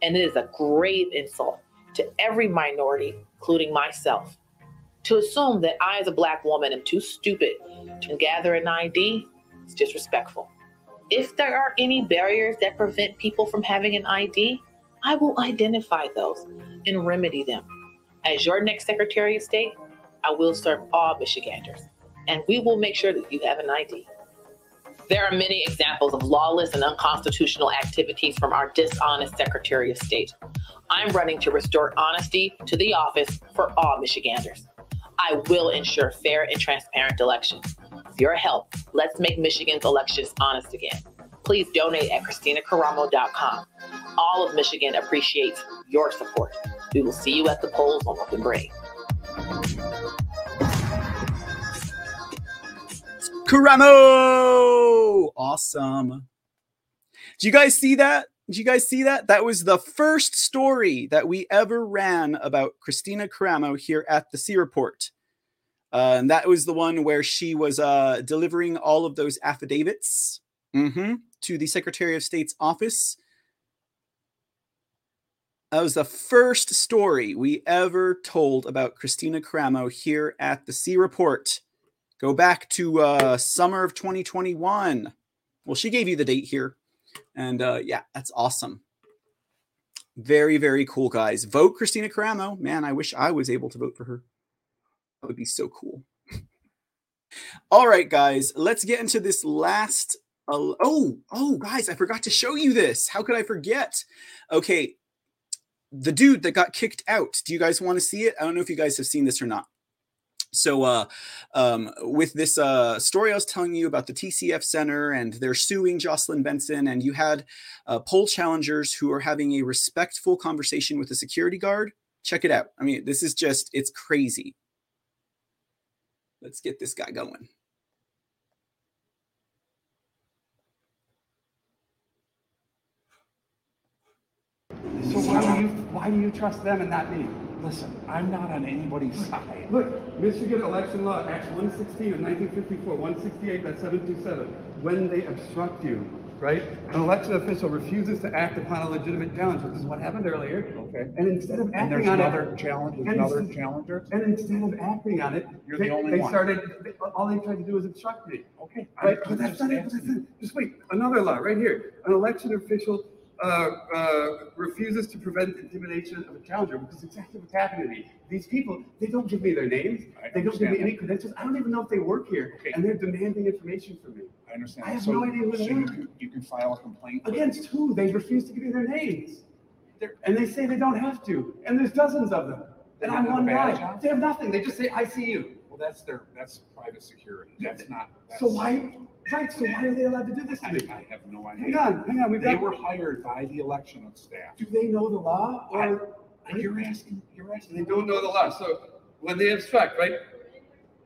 and it is a grave insult to every minority, including myself. To assume that I, as a Black woman, am too stupid to gather an ID is disrespectful. If there are any barriers that prevent people from having an ID, I will identify those and remedy them. As your next Secretary of State, I will serve all Michiganders, and we will make sure that you have an ID. There are many examples of lawless and unconstitutional activities from our dishonest Secretary of State. I'm running to restore honesty to the office for all Michiganders. I will ensure fair and transparent elections. With your help, let's make Michigan's elections honest again. Please donate at ChristinaKaramo.com. All of Michigan appreciates your support. We will see you at the polls on open break. Karamo! Awesome. Do you guys see that? That was the first story that we ever ran about Christina Karamo here at the C Report. And that was the one where she was delivering all of those affidavits to the Secretary of State's office. That was the first story we ever told about Christina Karamo here at the C Report. Go back to summer of 2021. Well, she gave you the date here. And yeah, that's awesome. Very, very cool, guys. Vote Christina Karamo. Man, I wish I was able to vote for her. That would be so cool. All right, guys, let's get into this last. Guys, I forgot to show you this. How could I forget? Okay. The dude that got kicked out. Do you guys want to see it? I don't know if you guys have seen this or not. So with this story I was telling you about the TCF Center and they're suing Jocelyn Benson, and you had poll challengers who are having a respectful conversation with a security guard. Check it out. I mean, this is just, it's crazy. Let's get this guy going. So why do you trust them and not me? Listen, I'm not on anybody's side. Look, Michigan election law, Act 116 of 1954, 168, that's 727. When they obstruct you, right? An election official refuses to act upon a legitimate challenge, which is what happened earlier. Okay. And instead of acting on another challenge, another challenger. And instead of acting on it, you're the only one. All they tried to do was obstruct me. Okay. Right? But that's not it. Just wait. Another law right here. An election official refuses to prevent intimidation of a challenger, because it's exactly what's happening to me. These people, they don't give me their names. They don't give me any credentials. I don't even know if they work here. Okay. And they're demanding information from me. I understand. I have no idea who they are. You can file a complaint against who? They refuse to give me their names. And they say they don't have to. And there's dozens of them. And I'm one guy. They have nothing. They just say, I see you. Well, that's private security. That's not. So why? Right, so why are they allowed to do this to me? I have no idea. Hang on. They were hired by the election staff. Do they know the law? Or you're asking. They don't know the law. So when they obstruct, right?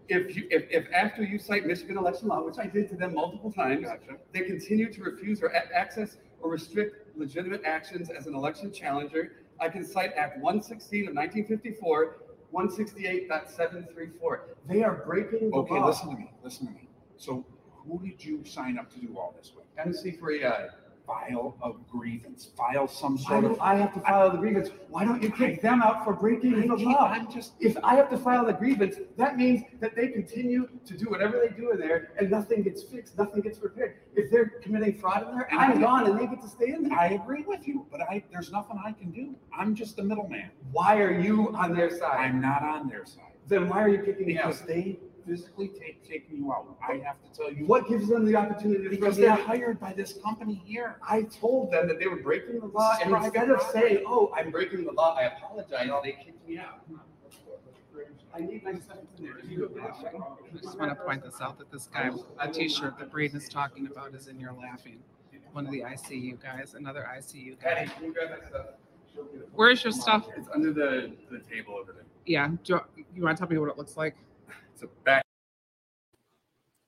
If after you cite Michigan election law, which I did to them multiple times, they continue to refuse or access or restrict legitimate actions as an election challenger, I can cite Act 116 of 1954, 168.734. They are breaking the law. Okay, listen to me. So who did you sign up to do all this with? MC for AI. File a grievance. I have to file the grievance. Why don't you kick them out for breaking the law? If I have to file the grievance, that means that they continue to do whatever they do in there, and nothing gets fixed, nothing gets repaired. If they're committing fraud in there, I'm gone, and they get to stay in there. I agree with you, but there's nothing I can do. I'm just the middleman. Why are you on their side? I'm not on their side. Then why are you kicking me out? Because they physically taking you out. I have to tell you. What gives them the opportunity? Because they're hired by this company here. I told them that they were breaking the law, and instead of saying, "Oh, I'm breaking the law, I apologize," they kicked me out. I need my stuff in there. I just want to point this out, that this guy, a T-shirt that Braden is talking about, is in your laughing. One of the ICU guys, another ICU guy. Hey, you grab that stuff. Where's your stuff? It's under the table over there. Yeah. Do you want to tell me what it looks like?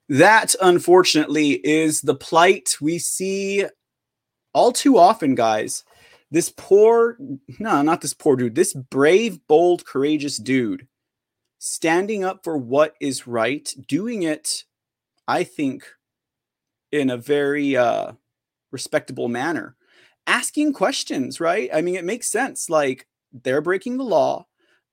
That, unfortunately, is the plight we see all too often, guys. This brave, bold, courageous dude standing up for what is right, doing it, I think, in a very respectable manner, asking questions, right? I mean, it makes sense. Like, they're breaking the law.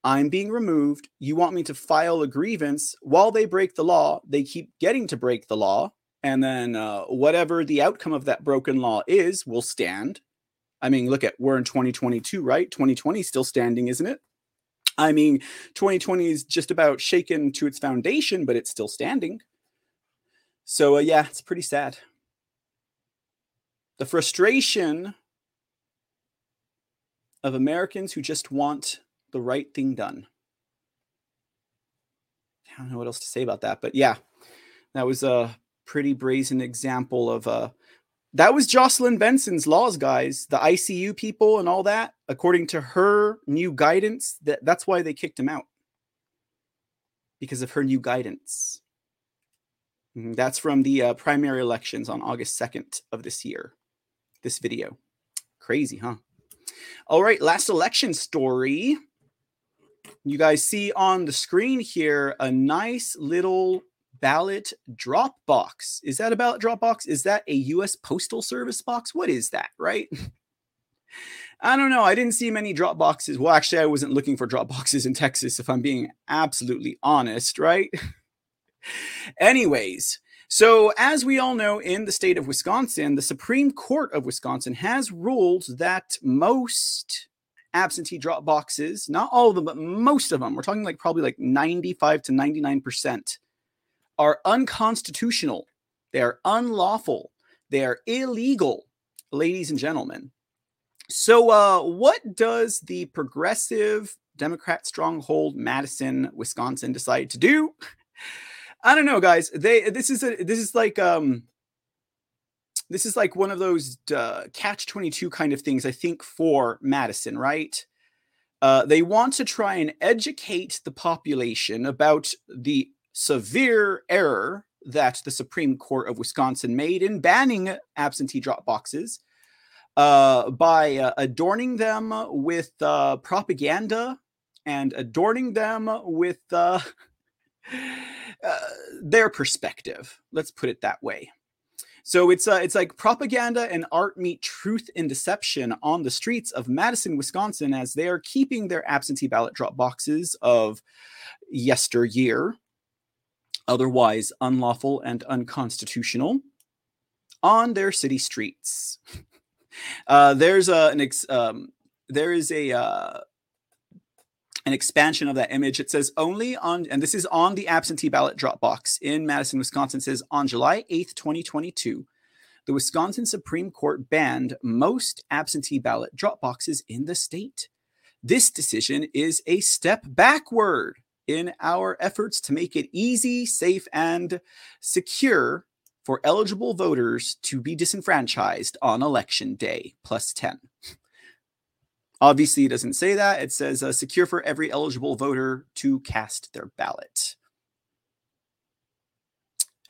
I'm being removed. You want me to file a grievance while they break the law. They keep getting to break the law. And then whatever the outcome of that broken law is will stand. I mean, we're in 2022, right? 2020 is still standing, isn't it? I mean, 2020 is just about shaken to its foundation, but it's still standing. So yeah, it's pretty sad. The frustration of Americans who just want the right thing done. I don't know what else to say about that, but yeah, that was a pretty brazen example of that was Jocelyn Benson's laws, guys, the ICU people and all that. According to her new guidance, that's why they kicked him out, because of her new guidance. That's from the primary elections on August 2nd of this year. This video. Crazy, huh? All right, last election story. You guys see on the screen here a nice little ballot drop box. Is that a ballot drop box? Is that a U.S. Postal Service box? What is that, right? I don't know. I didn't see many drop boxes. Well, actually, I wasn't looking for drop boxes in Texas, if I'm being absolutely honest, right? Anyways, so as we all know, in the state of Wisconsin, the Supreme Court of Wisconsin has ruled that most absentee drop boxes, not all of them, but most of them, we're talking like probably like 95 to 99%, are unconstitutional. They are unlawful. They are illegal, ladies and gentlemen. So what does the progressive Democrat stronghold Madison, Wisconsin decide to do? I don't know, guys. This is like one of those catch-22 kind of things, I think, for Madison, right? They want to try and educate the population about the severe error that the Supreme Court of Wisconsin made in banning absentee drop boxes by adorning them with propaganda and adorning them with their perspective. Let's put it that way. So it's like propaganda and art meet truth and deception on the streets of Madison, Wisconsin, as they are keeping their absentee ballot drop boxes of yesteryear, otherwise unlawful and unconstitutional, on their city streets. There is an expansion of that image. It says only on, and this is on the absentee ballot drop box in Madison, Wisconsin, says on July 8th, 2022, the Wisconsin Supreme Court banned most absentee ballot drop boxes in the state. This decision is a step backward in our efforts to make it easy, safe, and secure for eligible voters to be disenfranchised on election day, plus 10. Obviously, it doesn't say that. It says secure for every eligible voter to cast their ballot.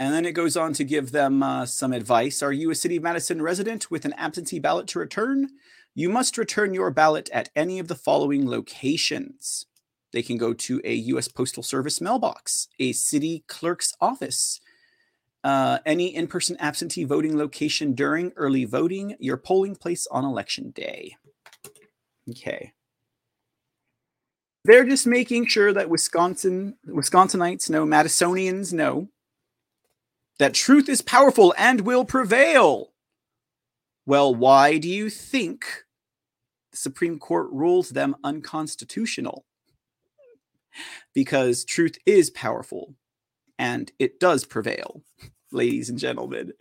And then it goes on to give them some advice. Are you a City of Madison resident with an absentee ballot to return? You must return your ballot at any of the following locations. They can go to a U.S. Postal Service mailbox, a city clerk's office, any in-person absentee voting location during early voting, your polling place on election day. Okay. They're just making sure that Wisconsinites know, Madisonians know, that truth is powerful and will prevail. Well, why do you think the Supreme Court rules them unconstitutional? Because truth is powerful and it does prevail, ladies and gentlemen.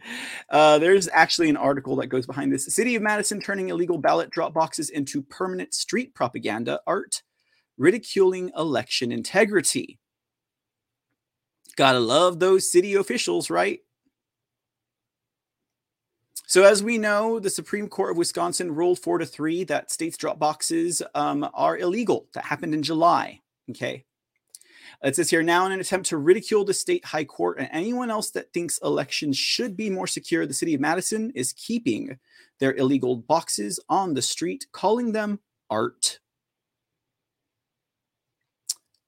There's actually an article that goes behind this. The City of Madison turning illegal ballot drop boxes into permanent street propaganda art, ridiculing election integrity. Gotta love those city officials, right? So as we know, the Supreme Court of Wisconsin ruled 4-3 that states' drop boxes are illegal. That happened in July. Okay. It says here, now in an attempt to ridicule the state high court and anyone else that thinks elections should be more secure, the City of Madison is keeping their illegal boxes on the street, calling them art.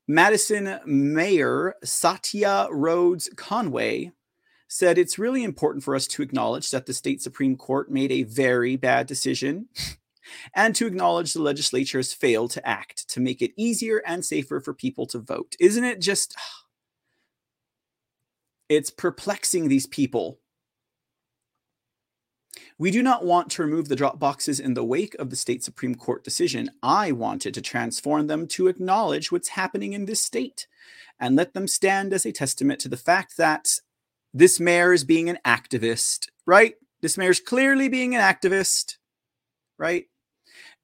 Madison Mayor Satya Rhodes Conway said, it's really important for us to acknowledge that the state Supreme Court made a very bad decision and to acknowledge the legislature has failed to act to make it easier and safer for people to vote. Isn't it just, it's perplexing these people. We do not want to remove the drop boxes in the wake of the state Supreme Court decision. I wanted to transform them to acknowledge what's happening in this state and let them stand as a testament to the fact that this mayor is being an activist, right? This mayor is clearly being an activist, right?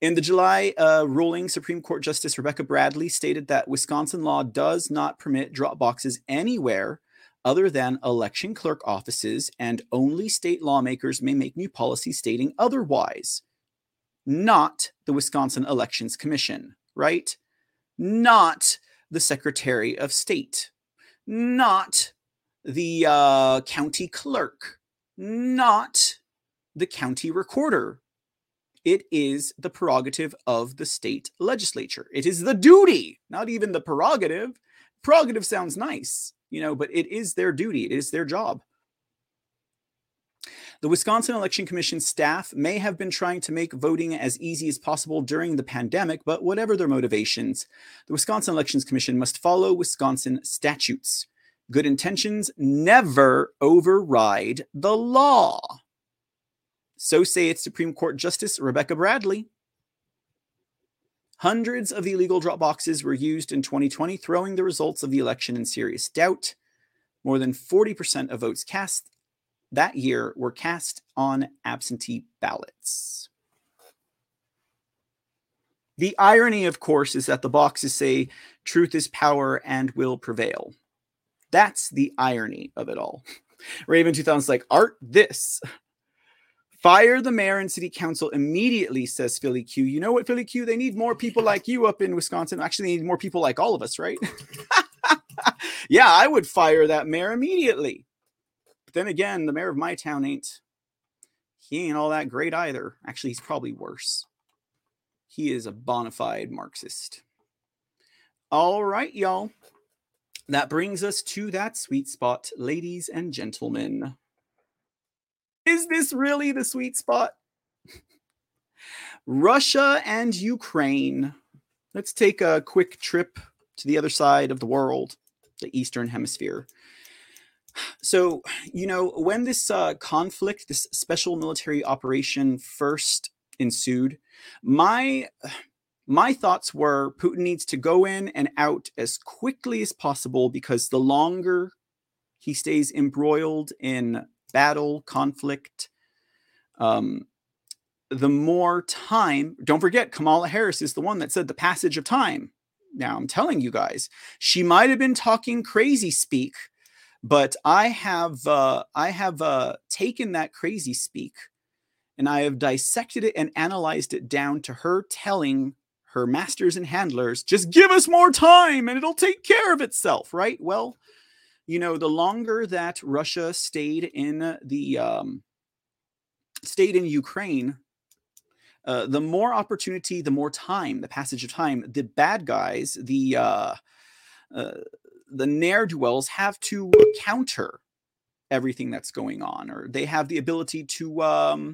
In the July ruling, Supreme Court Justice Rebecca Bradley stated that Wisconsin law does not permit drop boxes anywhere other than election clerk offices, and only state lawmakers may make new policy stating otherwise. Not the Wisconsin Elections Commission, right? Not the Secretary of State. Not the county clerk. Not the county recorder. It is the prerogative of the state legislature. It is the duty, not even the prerogative. Prerogative sounds nice, you know, but it is their duty. It is their job. The Wisconsin Election Commission staff may have been trying to make voting as easy as possible during the pandemic, but whatever their motivations, the Wisconsin Elections Commission must follow Wisconsin statutes. Good intentions never override the law. So say it, Supreme Court Justice Rebecca Bradley. Hundreds of illegal drop boxes were used in 2020, throwing the results of the election in serious doubt. More than 40% of votes cast that year were cast on absentee ballots. The irony, of course, is that the boxes say truth is power and will prevail. That's the irony of it all. Raven 2000's like, art this. Fire the mayor and city council immediately, says Philly Q. You know what, Philly Q? They need more people like you up in Wisconsin. Actually, they need more people like all of us, right? Yeah, I would fire that mayor immediately. But then again, the mayor of my town ain't all that great either. Actually, he's probably worse. He is a bona fide Marxist. All right, y'all. That brings us to that sweet spot, ladies and gentlemen. Is this really the sweet spot? Russia and Ukraine. Let's take a quick trip to the other side of the world, the Eastern Hemisphere. So, you know, when this conflict, this special military operation first ensued, my thoughts were Putin needs to go in and out as quickly as possible, because the longer he stays embroiled in battle, conflict, the more time. Don't forget, Kamala Harris is the one that said the passage of time. Now, I'm telling you guys, she might have been talking crazy speak, But I have taken that crazy speak, and I have dissected it and analyzed it down to her telling her masters and handlers, just give us more time and it'll take care of itself, right? Well, you know, the longer that Russia stayed in the stayed in Ukraine, the more opportunity, the more time, the passage of time, the bad guys, the ne'er-do-wells have to counter everything that's going on, or they have the ability to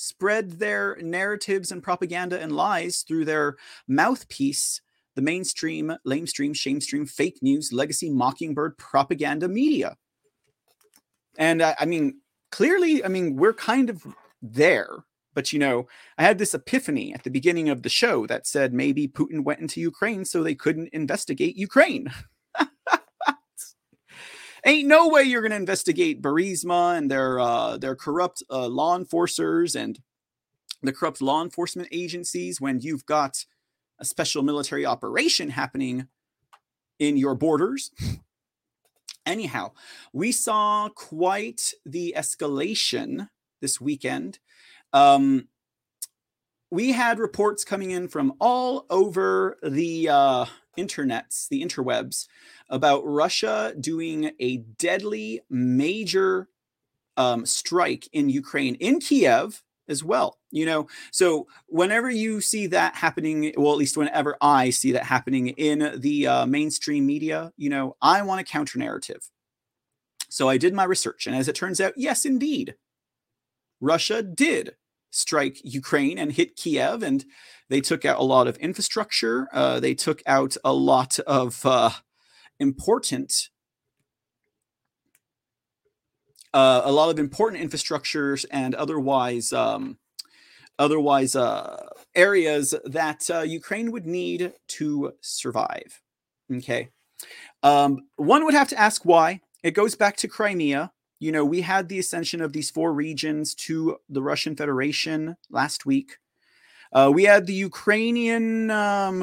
spread their narratives and propaganda and lies through their mouthpiece, the mainstream, lamestream, shamestream, fake news, legacy, mockingbird, propaganda media. And I mean, clearly, I mean, we're kind of there. But, you know, I had this epiphany at the beginning of the show that said maybe Putin went into Ukraine so they couldn't investigate Ukraine. Ain't no way you're going to investigate Burisma and their corrupt law enforcers and the corrupt law enforcement agencies when you've got a special military operation happening in your borders. Anyhow, we saw quite the escalation this weekend. We had reports coming in from all over the internets, the interwebs, about Russia doing a deadly major strike in Ukraine, in Kiev as well. You know, so whenever you see that happening, well, at least whenever I see that happening in the mainstream media, you know, I want a counter narrative. So I did my research, and as it turns out, yes, indeed, Russia did strike Ukraine and hit Kiev, and they took out a lot of infrastructure. They took out a lot of important infrastructures and otherwise areas that Ukraine would need to survive. Okay, one would have to ask why. It goes back to Crimea. You know, we had the ascension of these four regions to the Russian Federation last week. We had the Ukrainian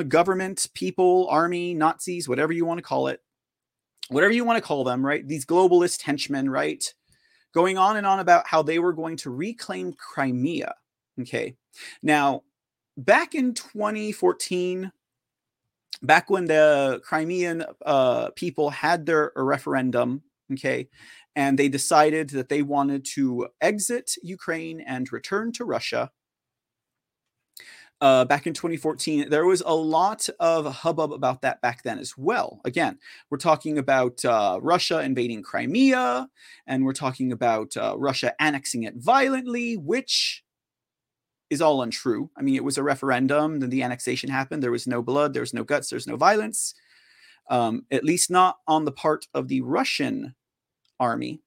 government, people, army, Nazis, whatever you want to call it, whatever you want to call them, right? These globalist henchmen, right? Going on and on about how they were going to reclaim Crimea. Okay. Now, back in 2014, back when the Crimean people had their referendum, okay, and they decided that they wanted to exit Ukraine and return to Russia. Back in 2014, there was a lot of hubbub about that back then as well. Again, we're talking about Russia invading Crimea, and we're talking about Russia annexing it violently, which is all untrue. I mean, it was a referendum, then the annexation happened. There was no blood, there was no guts, there's no violence, at least not on the part of the Russian army.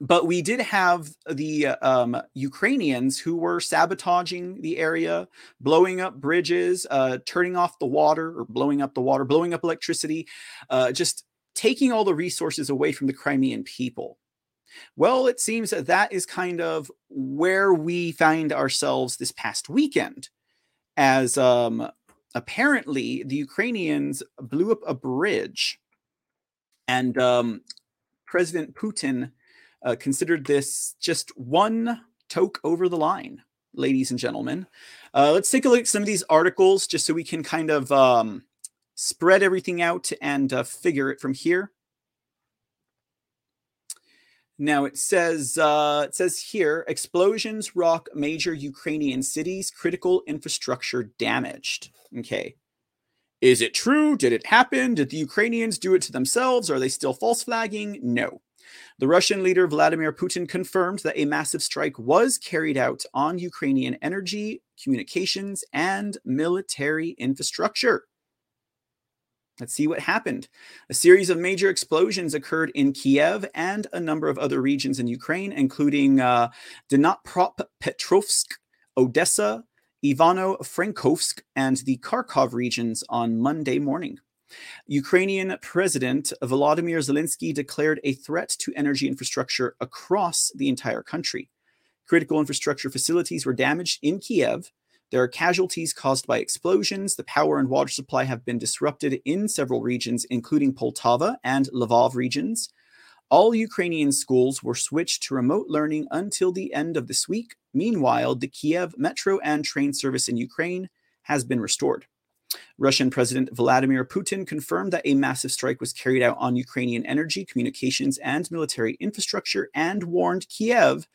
But we did have the Ukrainians who were sabotaging the area, blowing up bridges, turning off the water, or blowing up the water, blowing up electricity, just taking all the resources away from the Crimean people. Well, it seems that that is kind of where we find ourselves this past weekend, as apparently the Ukrainians blew up a bridge, and President Putin considered this just one toke over the line, ladies and gentlemen. Let's take a look at some of these articles just so we can kind of spread everything out and figure it from here. Now it says here, explosions rock major Ukrainian cities, critical infrastructure damaged. Okay. Is it true? Did it happen? Did the Ukrainians do it to themselves? Are they still false flagging? No. The Russian leader Vladimir Putin confirmed that a massive strike was carried out on Ukrainian energy, communications, and military infrastructure. Let's see what happened. A series of major explosions occurred in Kiev and a number of other regions in Ukraine, including Dnipropetrovsk, Odessa, Ivano-Frankovsk, and the Kharkov regions on Monday morning. Ukrainian President Volodymyr Zelensky declared a threat to energy infrastructure across the entire country. Critical infrastructure facilities were damaged in Kiev, There are casualties caused by explosions. The power and water supply have been disrupted in several regions, including Poltava and Lvov regions. All Ukrainian schools were switched to remote learning until the end of this week. Meanwhile, the Kiev metro and train service in Ukraine has been restored. Russian President Vladimir Putin confirmed that a massive strike was carried out on Ukrainian energy, communications, and military infrastructure, and warned Kiev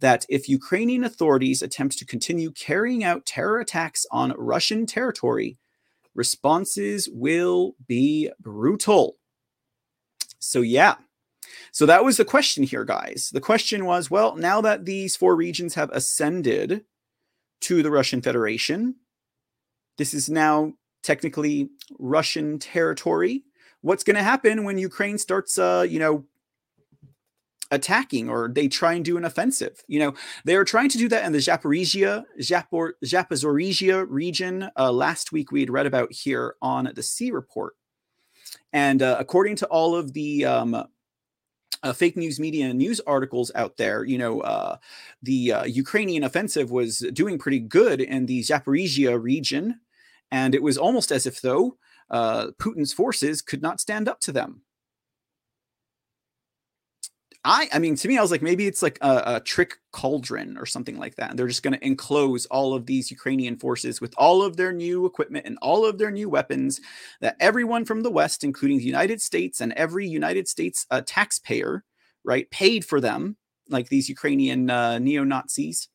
that if Ukrainian authorities attempt to continue carrying out terror attacks on Russian territory, responses will be brutal. So yeah. So that was the question here, guys. The question was, well, now that these four regions have ascended to the Russian Federation, this is now technically Russian territory. What's going to happen when Ukraine starts, attacking, or they try and do an offensive? You know, they are trying to do that in the Zaporizhia region. Last week we had read about here on the C Report. And according to all of the fake news media and news articles out there, the Ukrainian offensive was doing pretty good in the Zaporizhia region. And it was almost as if, though, Putin's forces could not stand up to them. I mean, to me, I was like, maybe it's like a trick cauldron or something like that. And they're just going to enclose all of these Ukrainian forces with all of their new equipment and all of their new weapons that everyone from the West, including the United States and every United States taxpayer, right, paid for them, like these Ukrainian neo-Nazis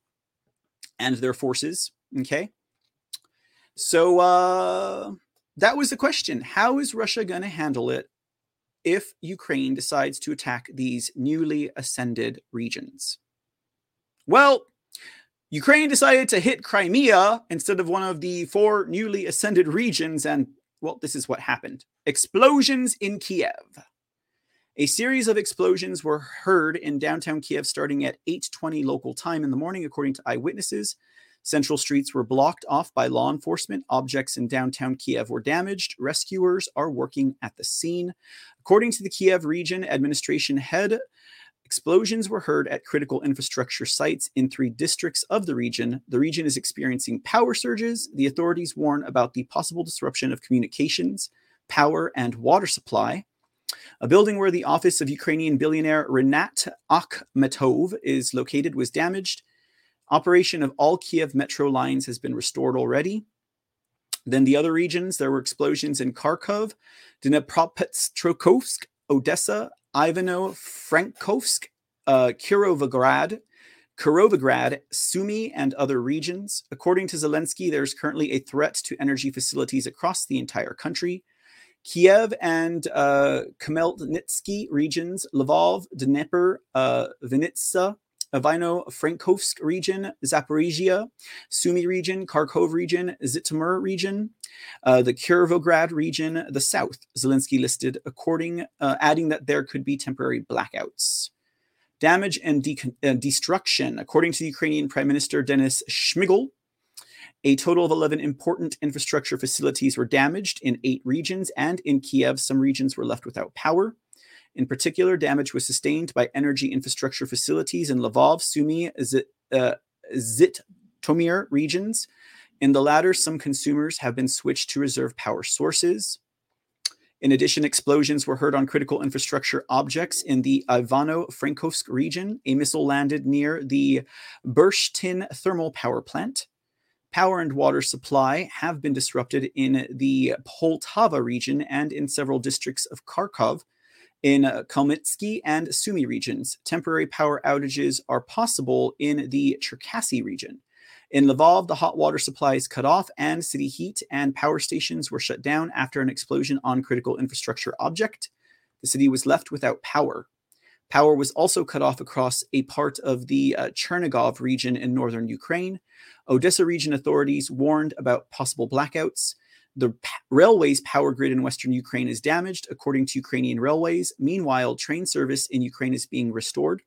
and their forces. Okay. So that was the question. How is Russia going to handle it if Ukraine decides to attack these newly ascended regions? Well, Ukraine decided to hit Crimea instead of one of the four newly ascended regions, and, well, this is what happened. Explosions in Kiev. A series of explosions were heard in downtown Kiev starting at 8:20 local time in the morning, according to eyewitnesses. Central streets were blocked off by law enforcement. Objects in downtown Kiev were damaged. Rescuers are working at the scene. According to the Kiev region administration head, explosions were heard at critical infrastructure sites in three districts of the region. The region is experiencing power surges. The authorities warn about the possible disruption of communications, power, and water supply. A building where the office of Ukrainian billionaire Renat Akhmetov is located was damaged. Operation of all Kiev metro lines has been restored already. Then the other regions, there were explosions in Kharkov, Dnipropetrovsk, Odessa, Ivano-Frankovsk, Kirovograd, Sumy, and other regions. According to Zelensky, there's currently a threat to energy facilities across the entire country. Kiev and Khmelnytsky regions, Lvov, Dnieper, Vinnytsia, Ivano-Frankovsk region, Zaporizhia, Sumy region, Kharkov region, Zhytomyr region, the Kirovograd region, the south, Zelensky listed, adding that there could be temporary blackouts. Damage and destruction. According to the Ukrainian Prime Minister Denis Shmyhal, a total of 11 important infrastructure facilities were damaged in 8 regions, and in Kiev, some regions were left without power. In particular, damage was sustained by energy infrastructure facilities in Lvov, Sumy, Zhytomyr regions. In the latter, some consumers have been switched to reserve power sources. In addition, explosions were heard on critical infrastructure objects in the Ivano-Frankovsk region. A missile landed near the Bershtin thermal power plant. Power and water supply have been disrupted in the Poltava region and in several districts of Kharkov, in Kalmytsky and Sumy regions. Temporary power outages are possible in the Cherkasy region. In Lvov, the hot water supply is cut off, and city heat and power stations were shut down after an explosion on critical infrastructure object. The city was left without power. Power was also cut off across a part of the Chernigov region in northern Ukraine. Odessa region authorities warned about possible blackouts. The railways power grid in western Ukraine is damaged, according to Ukrainian Railways. Meanwhile, train service in Ukraine is being restored.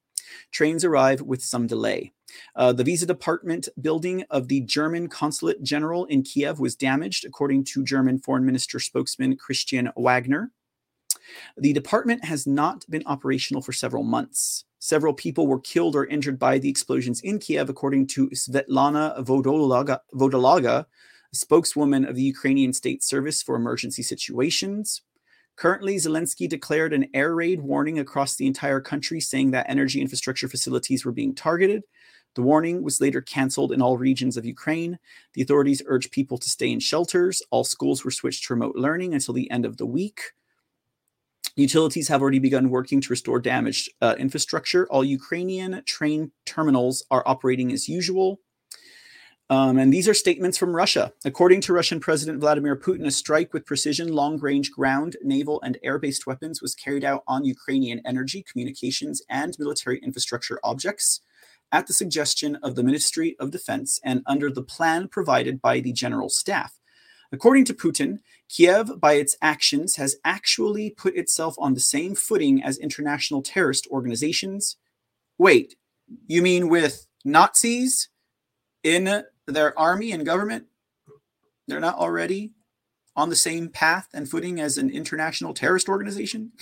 Trains arrive with some delay. The visa department building of the German consulate general in Kiev was damaged, according to German Foreign Minister spokesman Christian Wagner. The department has not been operational for several months. Several people were killed or injured by the explosions in Kiev, according to Svetlana Vodolaga, a spokeswoman of the Ukrainian State Service for Emergency Situations. Currently, Zelensky declared an air raid warning across the entire country, saying that energy infrastructure facilities were being targeted. The warning was later canceled in all regions of Ukraine. The authorities urged people to stay in shelters. All schools were switched to remote learning until the end of the week. Utilities have already begun working to restore damaged infrastructure. All Ukrainian train terminals are operating as usual. And these are statements from Russia. According to Russian President Vladimir Putin, a strike with precision, long-range ground, naval, and air-based weapons was carried out on Ukrainian energy, communications, and military infrastructure objects at the suggestion of the Ministry of Defense and under the plan provided by the General Staff. According to Putin, Kiev, by its actions, has actually put itself on the same footing as international terrorist organizations. Wait, you mean with Nazis in their army and government? They're not already on the same path and footing as an international terrorist organization?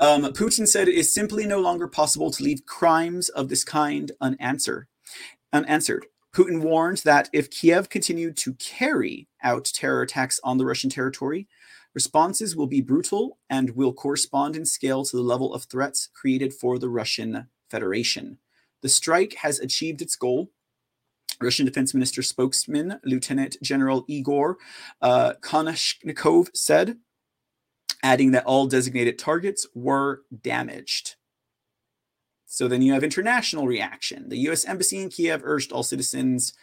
Putin said it is simply no longer possible to leave crimes of this kind unanswered. Putin warned that if Kiev continued to carry out terror attacks on the Russian territory, responses will be brutal and will correspond in scale to the level of threats created for the Russian Federation. The strike has achieved its goal. Russian Defense Minister spokesman Lieutenant General Igor Konashnikov said, adding that all designated targets were damaged. So then you have international reaction. The U.S. Embassy in Kiev urged all citizens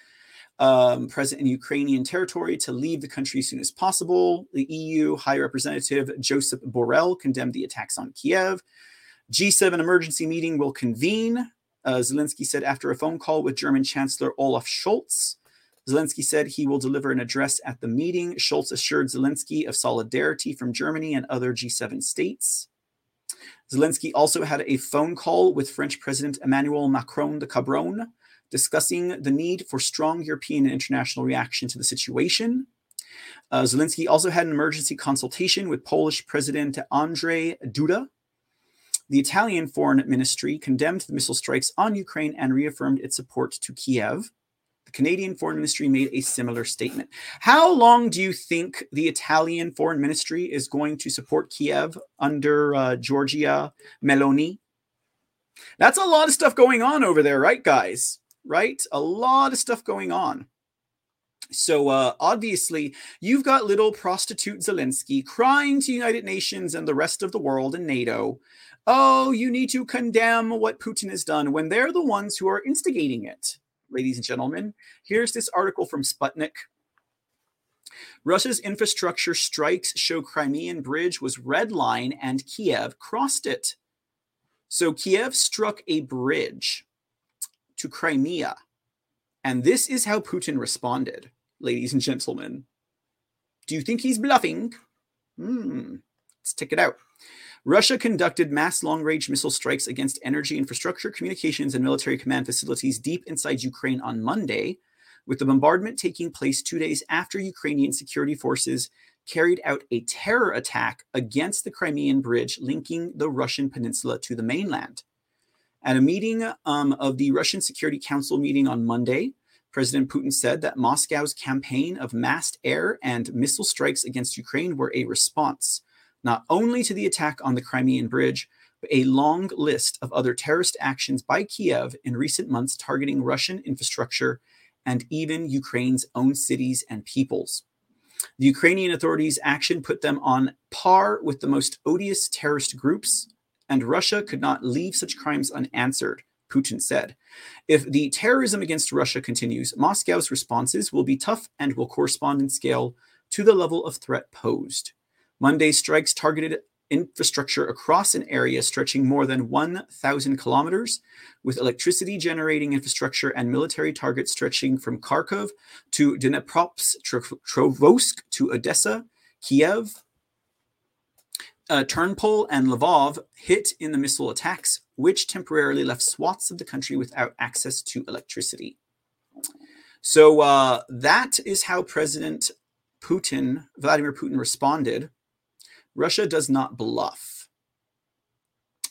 present in Ukrainian territory to leave the country as soon as possible. The EU High Representative Josep Borrell condemned the attacks on Kiev. G7 emergency meeting will convene, Zelensky said after a phone call with German Chancellor Olaf Scholz. Zelensky said he will deliver an address at the meeting. Scholz assured Zelensky of solidarity from Germany and other G7 states. Zelensky also had a phone call with French President Emmanuel Macron de Cabron, discussing the need for strong European and international reaction to the situation. Zelensky also had an emergency consultation with Polish President Andrzej Duda. The Italian Foreign Ministry condemned the missile strikes on Ukraine and reaffirmed its support to Kiev. The Canadian Foreign Ministry made a similar statement. How long do you think the Italian Foreign Ministry is going to support Kiev under Giorgia Meloni? That's a lot of stuff going on over there, right, guys? Right? A lot of stuff going on. So obviously, you've got little prostitute Zelensky crying to United Nations and the rest of the world and NATO, oh, you need to condemn what Putin has done when they're the ones who are instigating it. Ladies and gentlemen, here's this article from Sputnik. Russia's infrastructure strikes show Crimean bridge was red line and Kiev crossed it. So Kiev struck a bridge to Crimea. And this is how Putin responded, ladies and gentlemen. Do you think he's bluffing? Let's check it out. Russia conducted mass long-range missile strikes against energy infrastructure, communications, and military command facilities deep inside Ukraine on Monday, with the bombardment taking place 2 days after Ukrainian security forces carried out a terror attack against the Crimean bridge linking the Russian peninsula to the mainland. At a meeting of the Russian Security Council meeting on Monday, President Putin said that Moscow's campaign of massed air and missile strikes against Ukraine were a response not only to the attack on the Crimean Bridge, but a long list of other terrorist actions by Kiev in recent months targeting Russian infrastructure and even Ukraine's own cities and peoples. The Ukrainian authorities' action put them on par with the most odious terrorist groups, and Russia could not leave such crimes unanswered, Putin said. If the terrorism against Russia continues, Moscow's responses will be tough and will correspond in scale to the level of threat posed. Monday's strikes targeted infrastructure across an area stretching more than 1,000 kilometers, with electricity generating infrastructure and military targets stretching from Kharkov to Dnipropetrovsk, to Odessa, Kiev, Ternopil, and Lvov hit in the missile attacks, which temporarily left swaths of the country without access to electricity. So that is how President Putin, Vladimir Putin, responded. Russia does not bluff.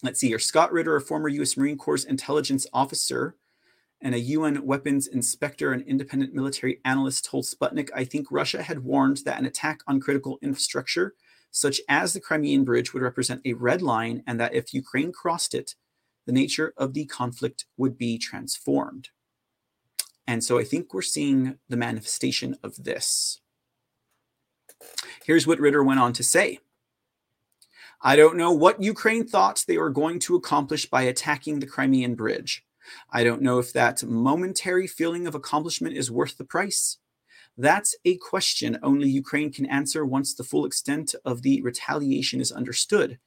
Let's see here. Scott Ritter, a former U.S. Marine Corps intelligence officer and a UN weapons inspector and independent military analyst, told Sputnik, "I think Russia had warned that an attack on critical infrastructure, such as the Crimean Bridge, would represent a red line, and that if Ukraine crossed it, the nature of the conflict would be transformed." And so I think we're seeing the manifestation of this. Here's what Ritter went on to say. "I don't know what Ukraine thought they were going to accomplish by attacking the Crimean Bridge. I don't know if that momentary feeling of accomplishment is worth the price. That's a question only Ukraine can answer once the full extent of the retaliation is understood.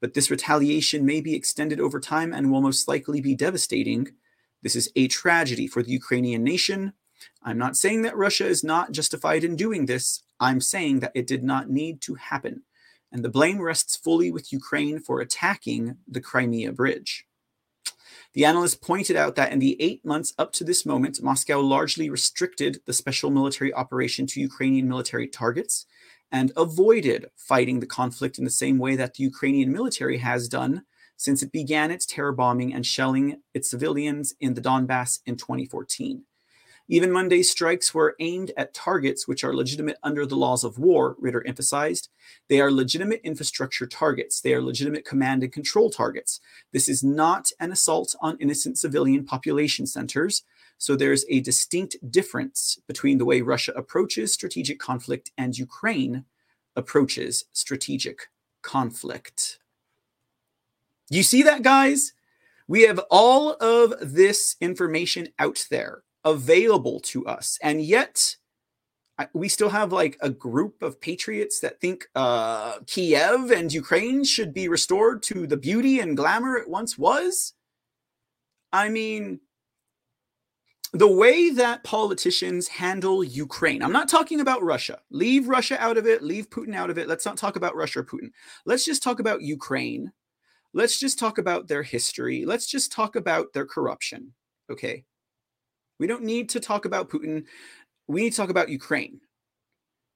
But this retaliation may be extended over time and will most likely be devastating. This is a tragedy for the Ukrainian nation. I'm not saying that Russia is not justified in doing this. I'm saying that it did not need to happen. And the blame rests fully with Ukraine for attacking the Crimea Bridge." The analyst pointed out that in the 8 months up to this moment, Moscow largely restricted the special military operation to Ukrainian military targets and avoided fighting the conflict in the same way that the Ukrainian military has done since it began its terror bombing and shelling its civilians in the Donbass in 2014. "Even Monday's strikes were aimed at targets which are legitimate under the laws of war," Ritter emphasized. "They are legitimate infrastructure targets. They are legitimate command and control targets. This is not an assault on innocent civilian population centers. So there's a distinct difference between the way Russia approaches strategic conflict and Ukraine approaches strategic conflict." You see that, guys? We have all of this information out there, available to us. And yet we still have like a group of patriots that think Kiev and Ukraine should be restored to the beauty and glamour it once was. I mean, the way that politicians handle Ukraine, I'm not talking about Russia. Leave Russia out of it. Leave Putin out of it. Let's not talk about Russia or Putin. Let's just talk about Ukraine. Let's just talk about their history. Let's just talk about their corruption. Okay. We don't need to talk about Putin. We need to talk about Ukraine.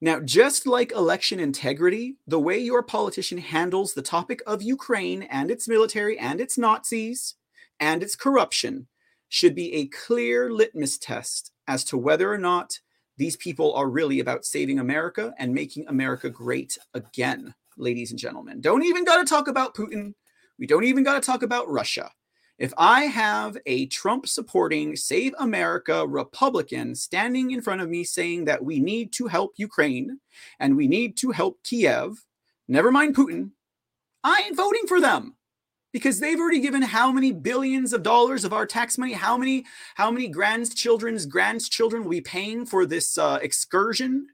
Now, just like election integrity, the way your politician handles the topic of Ukraine and its military and its Nazis and its corruption should be a clear litmus test as to whether or not these people are really about saving America and making America great again, ladies and gentlemen. Don't even got to talk about Putin. We don't even got to talk about Russia. If I have a Trump-supporting Save America Republican standing in front of me saying that we need to help Ukraine and we need to help Kiev, never mind Putin, I ain't voting for them because they've already given how many billions of dollars of our tax money, how many grandchildren will be paying for this excursion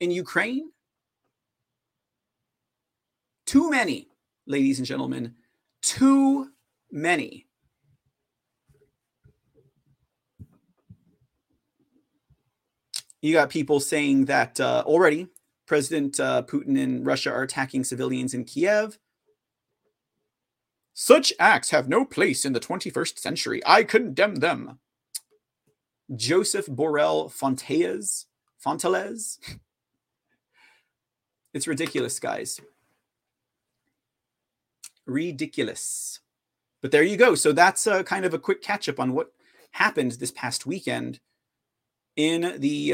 in Ukraine? Too many, ladies and gentlemen, too many. You got people saying that already President Putin and Russia are attacking civilians in Kiev. "Such acts have no place in the 21st century. I condemn them." Joseph Borrell Fonteles. It's ridiculous, guys. Ridiculous. But there you go. So that's a kind of a quick catch up on what happened this past weekend in the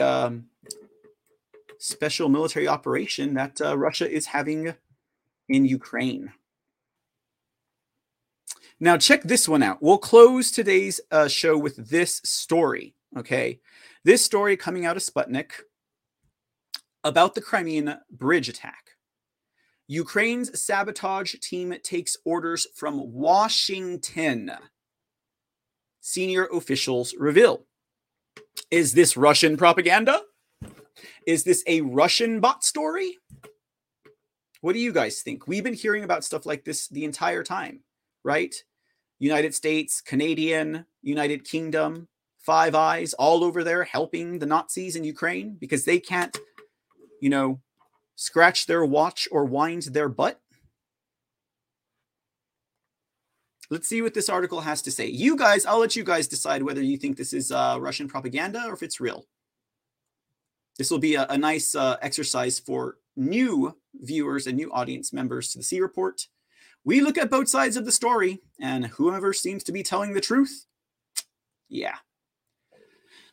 special military operation that Russia is having in Ukraine. Now, check this one out. We'll close today's show with this story. Okay. This story coming out of Sputnik about the Crimean Bridge attack. Ukraine's sabotage team takes orders from Washington, senior officials reveal. Is this Russian propaganda? Is this a Russian bot story? What do you guys think? We've been hearing about stuff like this the entire time, right? United States, Canadian, United Kingdom, Five Eyes, all over there helping the Nazis in Ukraine because they can't, scratch their watch or wind their butt. Let's see what this article has to say. You guys, I'll let you guys decide whether you think this is Russian propaganda or if it's real. This will be a nice exercise for new viewers and new audience members to the C Report, we look at both sides of the story, and whoever seems to be telling the truth, yeah.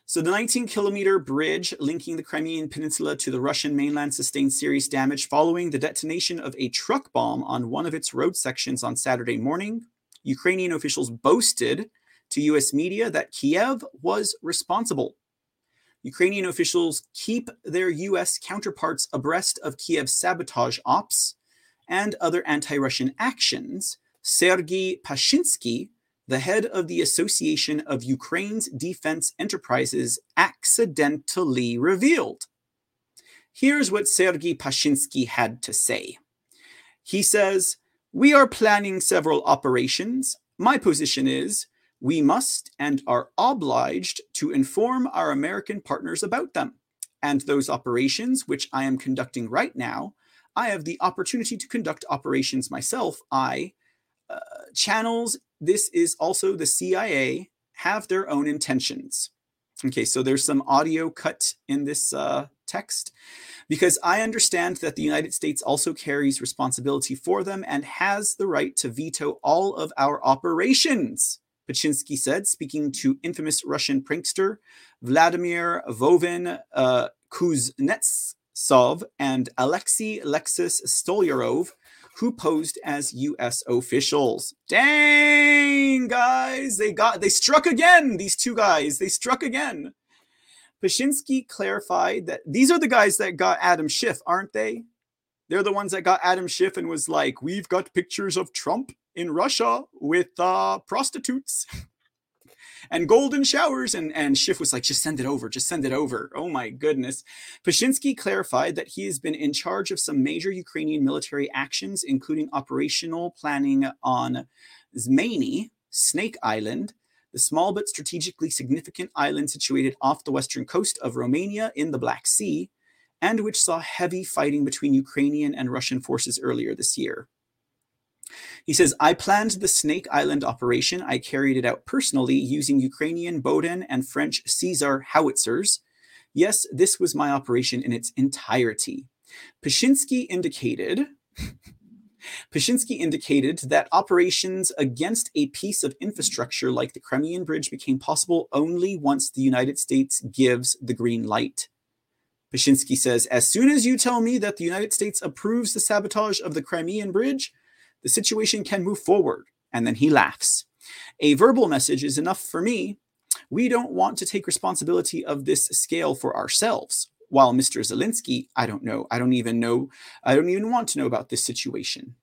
So the 19-kilometer bridge linking the Crimean Peninsula to the Russian mainland sustained serious damage following the detonation of a truck bomb on one of its road sections on Saturday morning. Ukrainian officials boasted to U.S. media that Kiev was responsible. Ukrainian officials keep their U.S. counterparts abreast of Kiev's sabotage ops and other anti-Russian actions. Sergei Pashinsky, the head of the Association of Ukraine's Defense Enterprises, accidentally revealed. Here's what Sergei Pashinsky had to say. He says, "We are planning several operations. My position is we must and are obliged to inform our American partners about them. And those operations, which I am conducting right now, I have the opportunity to conduct operations myself. Channels, this is also the CIA, have their own intentions." Okay, so there's some audio cut in this text. "Because I understand that the United States also carries responsibility for them and has the right to veto all of our operations," Pachinsky said, speaking to infamous Russian prankster Vladimir Vovin Kuznetsov and Alexei Lexus Stolyarov, who posed as U.S. officials. Dang, guys, they struck again. These two guys, they struck again. Pashinsky clarified that these are the guys that got Adam Schiff, aren't they? They're the ones that got Adam Schiff and was like, "We've got pictures of Trump in Russia with prostitutes and golden showers." And Schiff was like, "Just send it over. Just send it over." Oh my goodness. Pashinsky clarified that he has been in charge of some major Ukrainian military actions, including operational planning on Zmainy, Snake Island, the small but strategically significant island situated off the western coast of Romania in the Black Sea, and which saw heavy fighting between Ukrainian and Russian forces earlier this year. He says, "I planned the Snake Island operation. I carried it out personally using Ukrainian Boden and French Caesar howitzers. Yes, this was my operation in its entirety." Pashinsky indicated that operations against a piece of infrastructure like the Crimean Bridge became possible only once the United States gives the green light. Pashinsky says, "As soon as you tell me that the United States approves the sabotage of the Crimean Bridge, the situation can move forward." And then he laughs. "A verbal message is enough for me. We don't want to take responsibility of this scale for ourselves. While Mr. Zelensky, I don't know. I don't even know. I don't even want to know about this situation."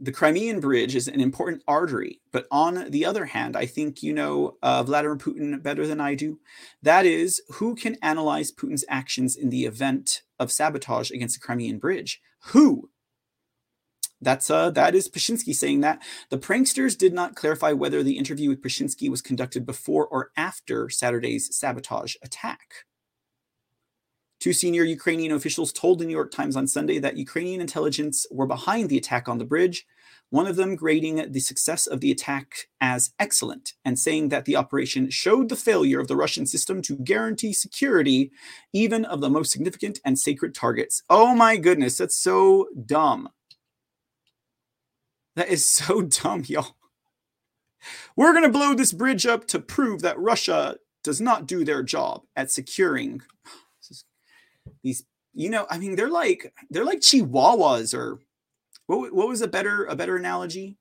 The Crimean Bridge is an important artery, but on the other hand, I think you know Vladimir Putin better than I do. That is, who can analyze Putin's actions in the event of sabotage against the Crimean Bridge? Who? That is Pashinsky saying that. The pranksters did not clarify whether the interview with Pashinsky was conducted before or after Saturday's sabotage attack. Two senior Ukrainian officials told the New York Times on Sunday that Ukrainian intelligence were behind the attack on the bridge, one of them grading the success of the attack as excellent and saying that the operation showed the failure of the Russian system to guarantee security even of the most significant and sacred targets. Oh my goodness, that's so dumb. That is so dumb, y'all. We're going to blow this bridge up to prove that Russia does not do their job at securing these. You know, I mean, they're like chihuahuas, or what was a better analogy?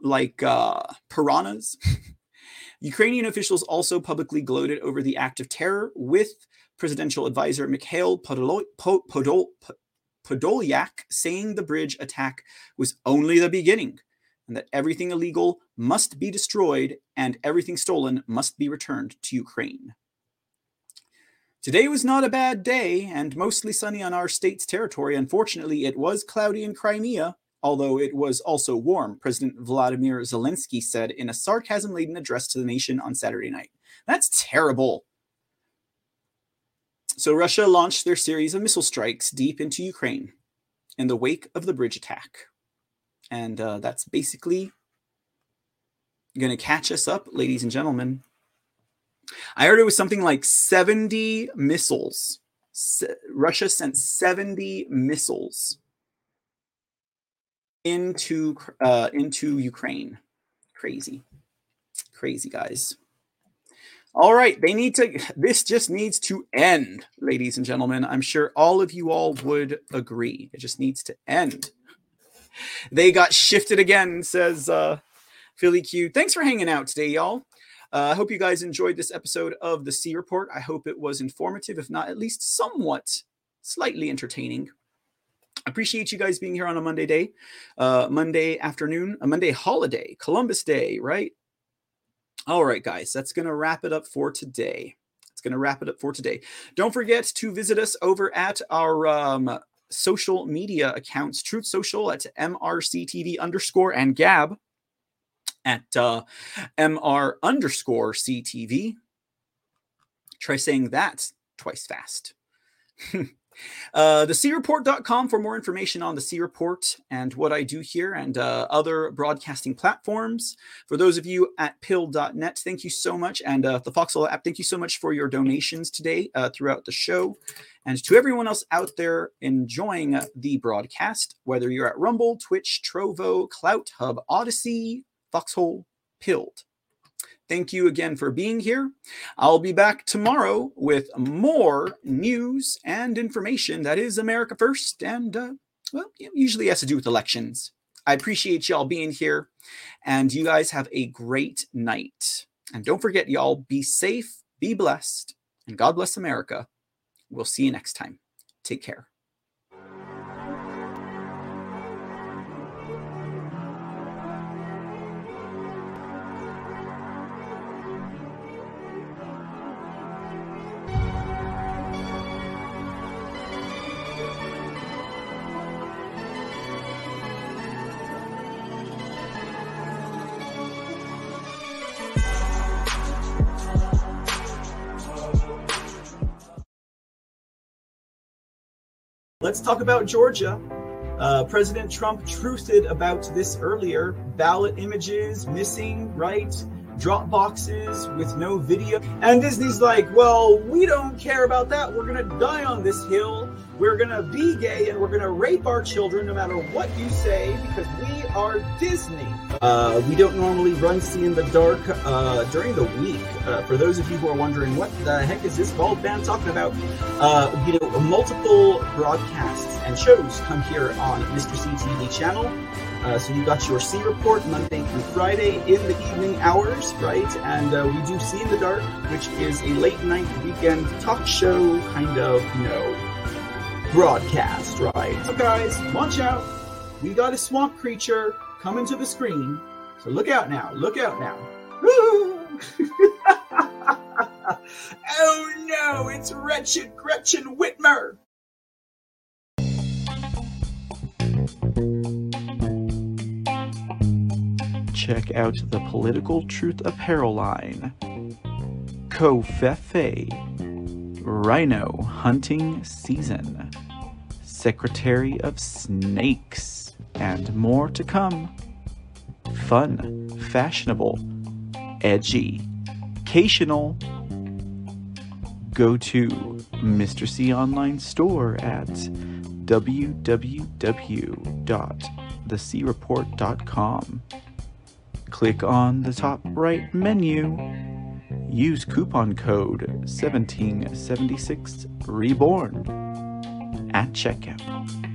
Like piranhas. Ukrainian officials also publicly gloated over the act of terror, with presidential advisor Mikhail Podolyak saying the bridge attack was only the beginning and that everything illegal must be destroyed and everything stolen must be returned to Ukraine. "Today was not a bad day and mostly sunny on our state's territory. Unfortunately, it was cloudy in Crimea, although it was also warm," President Vladimir Zelensky said in a sarcasm-laden address to the nation on Saturday night. That's terrible. So Russia launched their series of missile strikes deep into Ukraine in the wake of the bridge attack. And that's basically going to catch us up, ladies and gentlemen. I heard it was something like 70 missiles, Russia sent 70 missiles into Ukraine. Crazy guys. All right, this just needs to end, ladies and gentlemen. I'm sure all of you all would agree. It just needs to end. They got shifted again, says Philly Q. Thanks for hanging out today, y'all. I hope you guys enjoyed this episode of The C Report. I hope it was informative, if not at least somewhat slightly entertaining. Appreciate you guys being here on a Monday day, Monday afternoon, a Monday holiday, Columbus Day, right? All right, guys, that's going to wrap it up for today. Don't forget to visit us over at our social media accounts, Truth Social at MRCTV_and Gab at MR_CTV. Try saying that twice fast. TheCReport.com for more information on The C Report and what I do here and other broadcasting platforms. For those of you at Pill.net, thank you so much. And the Foxhole app, thank you so much for your donations today throughout the show. And to everyone else out there enjoying the broadcast, whether you're at Rumble, Twitch, Trovo, Clout Hub, Odyssey, Foxhole, Pilled. Thank you again for being here. I'll be back tomorrow with more news and information that is America First and, well, it usually has to do with elections. I appreciate y'all being here, and you guys have a great night. And don't forget, y'all, be safe, be blessed, and God bless America. We'll see you next time. Take care. Let's talk about Georgia. President Trump truthted about this earlier. Ballot images missing, right? Drop boxes with no video. And Disney's like, well, we don't care about that. We're going to die on this hill. We're going to be gay and we're going to rape our children no matter what you say because we are Disney. We don't normally run See in the Dark during the week. For those of you who are wondering, what the heck is this bald man talking about? Multiple broadcasts and shows come here on Mr. CTV channel. So you got your C Report Monday through Friday in the evening hours, right? And we do See in the Dark, which is a late night weekend talk show kind of, broadcast, right? So guys, watch out. We got a swamp creature coming to the screen. So look out now. Woo! Oh no, it's wretched Gretchen Whitmer. Check out the Political Truth apparel line. Covfefe. Rhino hunting season. Secretary of Snakes. And more to come. Fun, fashionable, edgy, occasional. Go to Mr. C Online Store at www.thecreport.com. Click on the top right menu. Use coupon code 1776 Reborn at checkout.